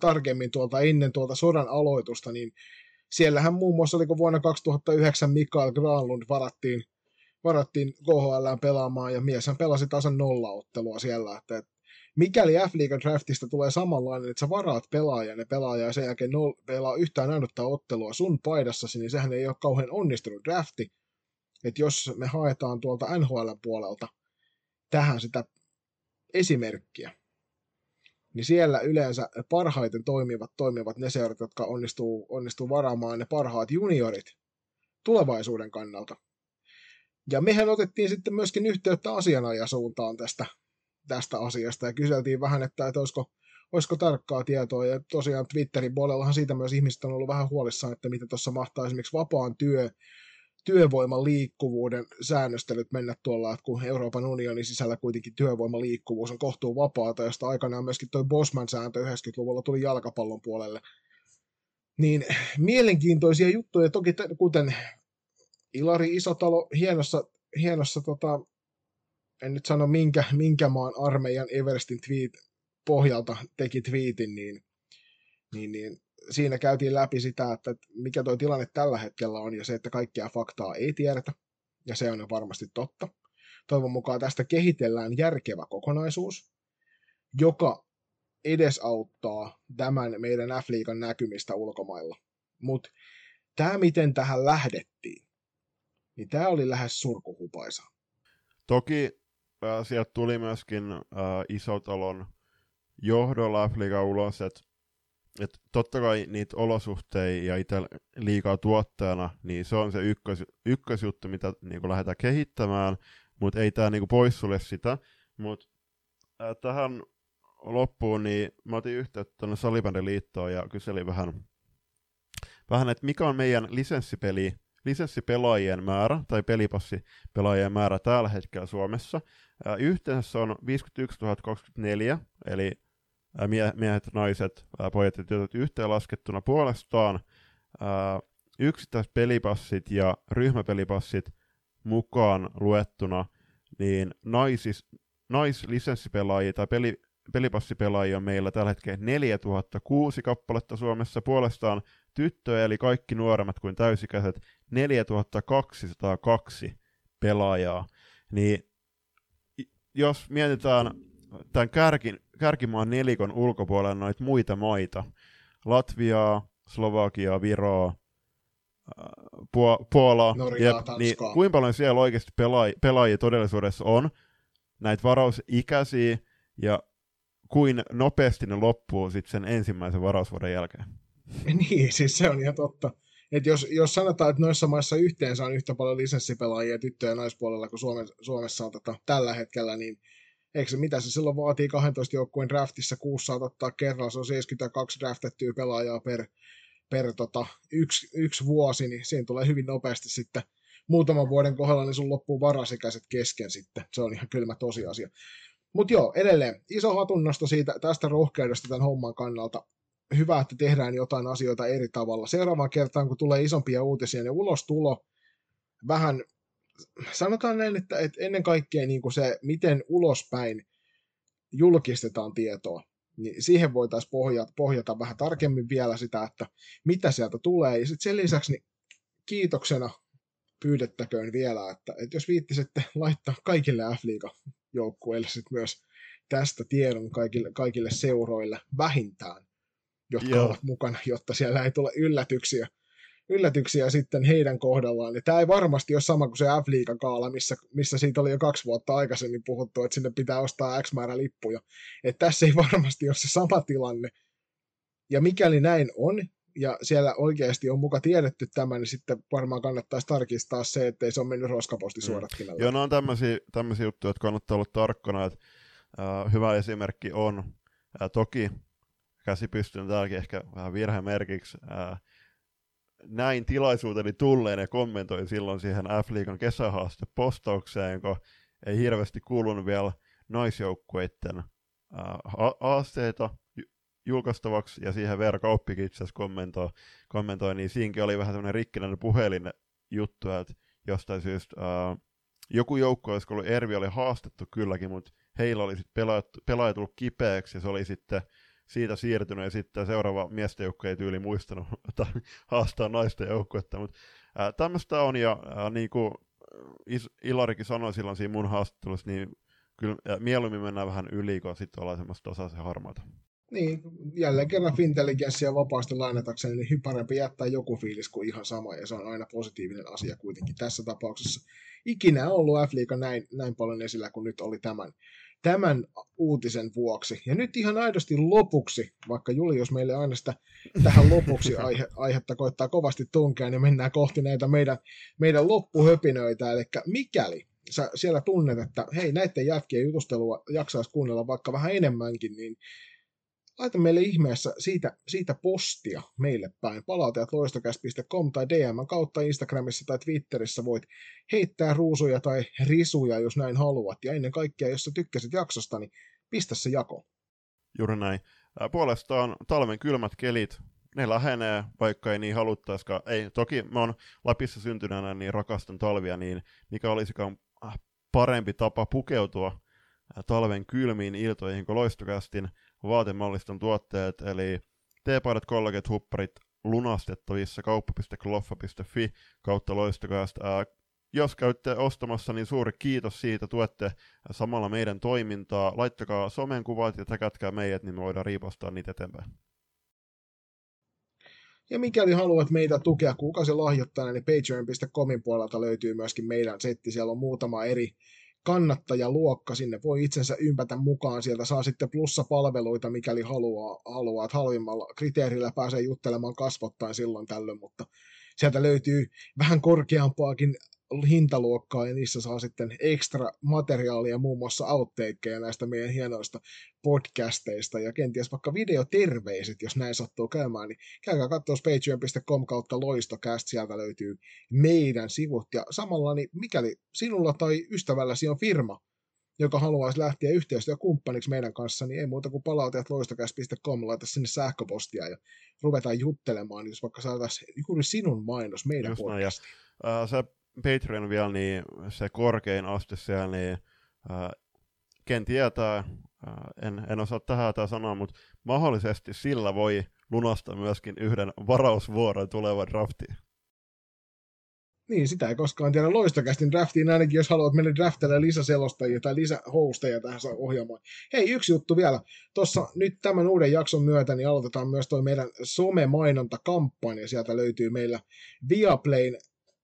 tarkemmin ennen sodan aloitusta, niin siellähän muun muassa oli, kun vuonna 2009 Mikael Granlund varattiin KHL:ään pelaamaan, ja mieshän pelasi tasan 0 ottelua siellä. Että mikäli F-liigan draftista tulee samanlainen, että sä varaat pelaaja ja sen jälkeen pelaa yhtään ainuttaa ottelua sun paidassasi, niin sehän ei ole kauhean onnistunut drafti. Että jos me haetaan tuolta NHL:n puolelta tähän sitä esimerkkiä, niin siellä yleensä parhaiten toimivat ne seurat, jotka onnistuu varaamaan ne parhaat juniorit tulevaisuuden kannalta. Ja mehän otettiin sitten myöskin yhteyttä asianajasuuntaan tästä asiasta ja kyseltiin vähän, että olisiko tarkkaa tietoa. Ja tosiaan Twitterin puolellahan siitä myös ihmiset on ollut vähän huolissaan, että miten tuossa mahtaa esimerkiksi vapaan työvoiman liikkuvuuden säännöstelyt mennä tuolla, että kun Euroopan unionin sisällä kuitenkin työvoiman liikkuvuus on kohtuun vapaata, josta aikanaan myöskin toi Bosman-sääntö 90-luvulla tuli jalkapallon puolelle. Niin mielenkiintoisia juttuja, toki kuten Ilari Isotalo hienossa en nyt sano minkä maan armeijan Everestin tweet pohjalta teki tweetin, niin siinä käytiin läpi sitä, että mikä tuo tilanne tällä hetkellä on, ja se, että kaikkea faktaa ei tiedetä, ja se on varmasti totta. Toivon mukaan tästä kehitellään järkevä kokonaisuus, joka edesauttaa tämän meidän F-liigan näkymistä ulkomailla. Mutta tämä, miten tähän lähdettiin, niin tämä oli lähes surkuhupaisa. Toki sieltä tuli myöskin Isotalon johdolla F-liigan ulos, että totta kai niitä olosuhteita ja itse liikaa tuottajana, niin se on se ykkösjuttu, mitä niin kuin lähdetään kehittämään, mutta ei tämä niin kuin poissulje sitä. Mutta tähän loppuun niin mä otin yhteyttä tuonne Salibändiliittoon ja kyselin vähän, että mikä on meidän lisenssipelaajien määrä tai pelipassipelaajien määrä tällä hetkellä Suomessa. Yhteensä on 51 024, eli miehet, naiset, pojat ja tytöt yhteenlaskettuna puolestaan. Yksittäiset pelipassit ja ryhmäpelipassit mukaan luettuna, niin naislisenssipelaajia tai pelipassipelaajia on meillä tällä hetkellä 4006 kappaletta Suomessa. Puolestaan tyttöjä, eli kaikki nuoremmat kuin täysikäiset, 4202 pelaajaa. Niin jos mietitään tämän kärkimaan nelikon ulkopuolella noita muita maita, Latviaa, Slovakiaa, Viroa, Puolaa, niin kuinka paljon siellä oikeasti pelaajia todellisuudessa on, näitä varausikäisiä, ja kuin nopeasti ne loppuu sitten sen ensimmäisen varausvuoden jälkeen. Niin, siis se on ihan totta. Et jos sanotaan, että noissa maissa yhteensä on yhtä paljon lisenssipelaajia tyttöjen naispuolella kuin Suomessa on tällä hetkellä, niin eikö se, mitä se silloin vaatii 12 joukkueen draftissa, 6 saat ottaa kerralla, se on 72 draftettyä pelaajaa per yksi vuosi, niin siinä tulee hyvin nopeasti sitten muutaman vuoden kohdalla, niin sun loppuu varasikäiset kesken sitten, se on ihan kylmä tosiasia. Mutta joo, edelleen iso hatunnosto siitä, tästä rohkeudesta tämän homman kannalta. Hyvä, että tehdään jotain asioita eri tavalla. Seuraavaan kertaan, kun tulee isompia uutisia, niin ulostulo vähän, sanotaan näin, että ennen kaikkea niin kuin se, miten ulospäin julkistetaan tietoa, niin siihen voitaisiin pohjata vähän tarkemmin vielä sitä, että mitä sieltä tulee. Ja sitten sen lisäksi niin kiitoksena pyydettäköön vielä, että jos viittisitte laittaa kaikille F-liiga-joukkueille sitten myös tästä tiedon kaikille seuroille vähintään, jotka ovat mukana, jotta siellä ei tule yllätyksiä sitten heidän kohdallaan. Ja tämä ei varmasti ole sama kuin se F-liigan kaala, missä siitä oli jo 2 vuotta aikaisemmin puhuttu, että sinne pitää ostaa X määrä lippuja. Että tässä ei varmasti ole se sama tilanne. Ja mikäli näin on, ja siellä oikeasti on muka tiedetty tämä, niin sitten varmaan kannattaisi tarkistaa se, ettei se ole mennyt roskaposti suoratkin. Joo, nämä on tämmöisiä juttuja, jotka kannattaa olla tarkkana. Että, hyvä esimerkki on toki käsipystyn täälläkin ehkä vähän virhemerkiksi. Näin tilaisuuteni tulleen ja kommentoin silloin siihen F-liigan kesähaastepostaukseen, joka ei hirveästi kuulunut vielä naisjoukkueiden haasteita julkaistavaksi, ja siihen Veera Kauppikin itse asiassa kommentoi, niin siinkin oli vähän tämmöinen rikkinäinen puhelin juttu, että jostain syystä joku joukko, olisiko ollut Ervi, oli haastettu kylläkin, mutta heillä oli sitten pelaaja tullut kipeäksi, ja se oli sitten siitä siirtynyt, ja sitten seuraava miesten joukko ei tyyli muistanut haastaa naisten joukkuetta, mutta tämmöistä on, ja niin kuin Ilarikin sanoi silloin siinä mun haastattelussa, niin kyllä mieluummin mennään vähän yli, kun sitten ollaan semmoista tasaisen harmaata. Niin, jälleen kerran fintelligenssiä vapaasti lainatakseni, niin parempi jättää joku fiilis kuin ihan sama, ja se on aina positiivinen asia kuitenkin tässä tapauksessa. Ikinä on ollut F-liiga näin paljon esillä kuin nyt oli tämän uutisen vuoksi. Ja nyt ihan aidosti lopuksi, vaikka Julius meille aina sitä tähän lopuksi aihetta koittaa kovasti tunkea, niin mennään kohti näitä meidän loppuhöpinöitä. Eli mikäli sä siellä tunnet, että hei, näiden jätkien jutustelua jaksaisi kuunnella vaikka vähän enemmänkin, niin laita meille ihmeessä siitä postia meille päin. palautajat.loistokäs.com tai DM:n kautta Instagramissa tai Twitterissä voit heittää ruusuja tai risuja, jos näin haluat. Ja ennen kaikkea, jos sä tykkäsit jaksosta, niin pistä se jako. Juuri näin. Puolestaan talven kylmät kelit, ne lähenee, vaikka ei niin haluttaisikaan. Ei, toki mä oon Lapissa syntyneenä, niin rakastan talvia, niin mikä olisikaan parempi tapa pukeutua talven kylmiin iltoihin kuin Loistokästin vaatemalliston tuotteet, eli teepaidat, kollaget, hupparit lunastettavissa kauppa.kloffa.fi/loistokast. Jos käytte ostamassa, niin suuri kiitos siitä, tuette samalla meidän toimintaa. Laittakaa somen kuvat ja täkätkää meidät, niin me voidaan riipastaa niitä eteenpäin. Ja mikäli haluat meitä tukea kuukausilahjoittajana, niin patreon.comin puolelta löytyy myöskin meidän setti. Siellä on muutama eri kannattajaluokka, sinne voi itsensä ympätä mukaan, sieltä saa sitten plussapalveluita, mikäli haluaa, että halvimmalla kriteerillä pääsee juttelemaan kasvottain silloin tällöin, mutta sieltä löytyy vähän korkeampaakin hintaluokkaa, ja niissä saa sitten ekstra materiaalia, muun muassa outtakeja näistä meidän hienoista podcasteista, ja kenties vaikka videoterveiset, jos näin sattuu käymään, niin käykää katsomaan patreon.com/loistocast, sieltä löytyy meidän sivut, ja samalla niin mikäli sinulla tai ystävälläsi on firma, joka haluaisi lähteä yhteistyökumppaniksi meidän kanssa, niin ei muuta kuin palautajat.loistokäs.com, laita sinne sähköpostia ja ruvetaan juttelemaan, jos vaikka saataisiin juuri sinun mainos meidän podcastiin. Patreon vielä, niin se korkein aste siellä, niin ken tietää, en osaa tähän tämä sanoa, mutta mahdollisesti sillä voi lunastaa myöskin yhden varausvuoron tulevan draftiin. Niin, sitä ei koskaan tiedä. Loistokästin draftiin ainakin, jos haluat mennä draftilla lisäselostajia tai lisähosteja tähän ohjelmaan. Hei, yksi juttu vielä. Tuossa nyt tämän uuden jakson myötä niin aloitetaan myös tuo meidän somemainontakampanja. Sieltä löytyy meillä Viaplayn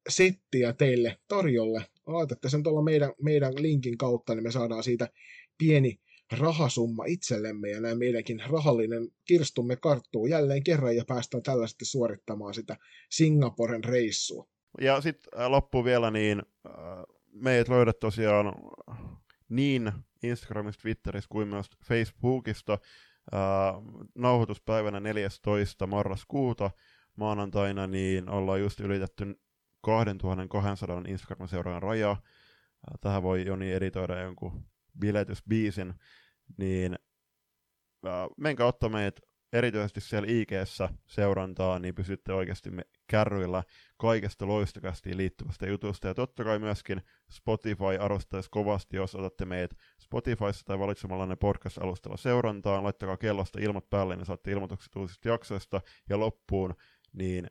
settiä teille tarjolle. Laitatte sen tuolla meidän linkin kautta, niin me saadaan siitä pieni rahasumma itsellemme, ja näin meidänkin rahallinen kirstumme karttuu jälleen kerran, ja päästään tällä sitten suorittamaan sitä Singaporen reissua. Ja sitten loppu vielä, niin meidät löydät tosiaan niin Instagramista, Twitteristä kuin myös Facebookista. Nauhoituspäivänä 14. marraskuuta maanantaina niin ollaan just ylitetty 2200 Instagram-seuraajan rajaa. Tähän voi Joni editoida jonkun biletysbiisin, niin menkää ottaa meidät erityisesti siellä IG:ssä seurantaa, niin pysytte oikeasti kärryillä kaikesta LoistoCastiin liittyvästä jutusta. Ja totta kai myöskin Spotify arvostaisi kovasti, jos otatte meidät Spotifyssa tai valitsemalla ne podcast-alustalla seurantaan. Laittakaa kellosta ilmat päälle, niin saatte ilmoitukset uusista jaksoista. Ja loppuun, niin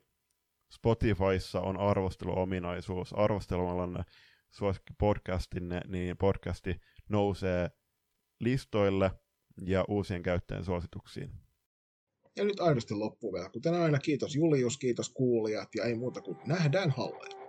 Spotifyssa on arvosteluominaisuus. Arvostelemalla suosikkipodcastinne, niin podcasti nousee listoille ja uusien käyttäjien suosituksiin. Ja nyt aidosti loppuun vielä, kuten aina, kiitos Julius, kiitos kuulijat ja ei muuta kuin nähdään halleen.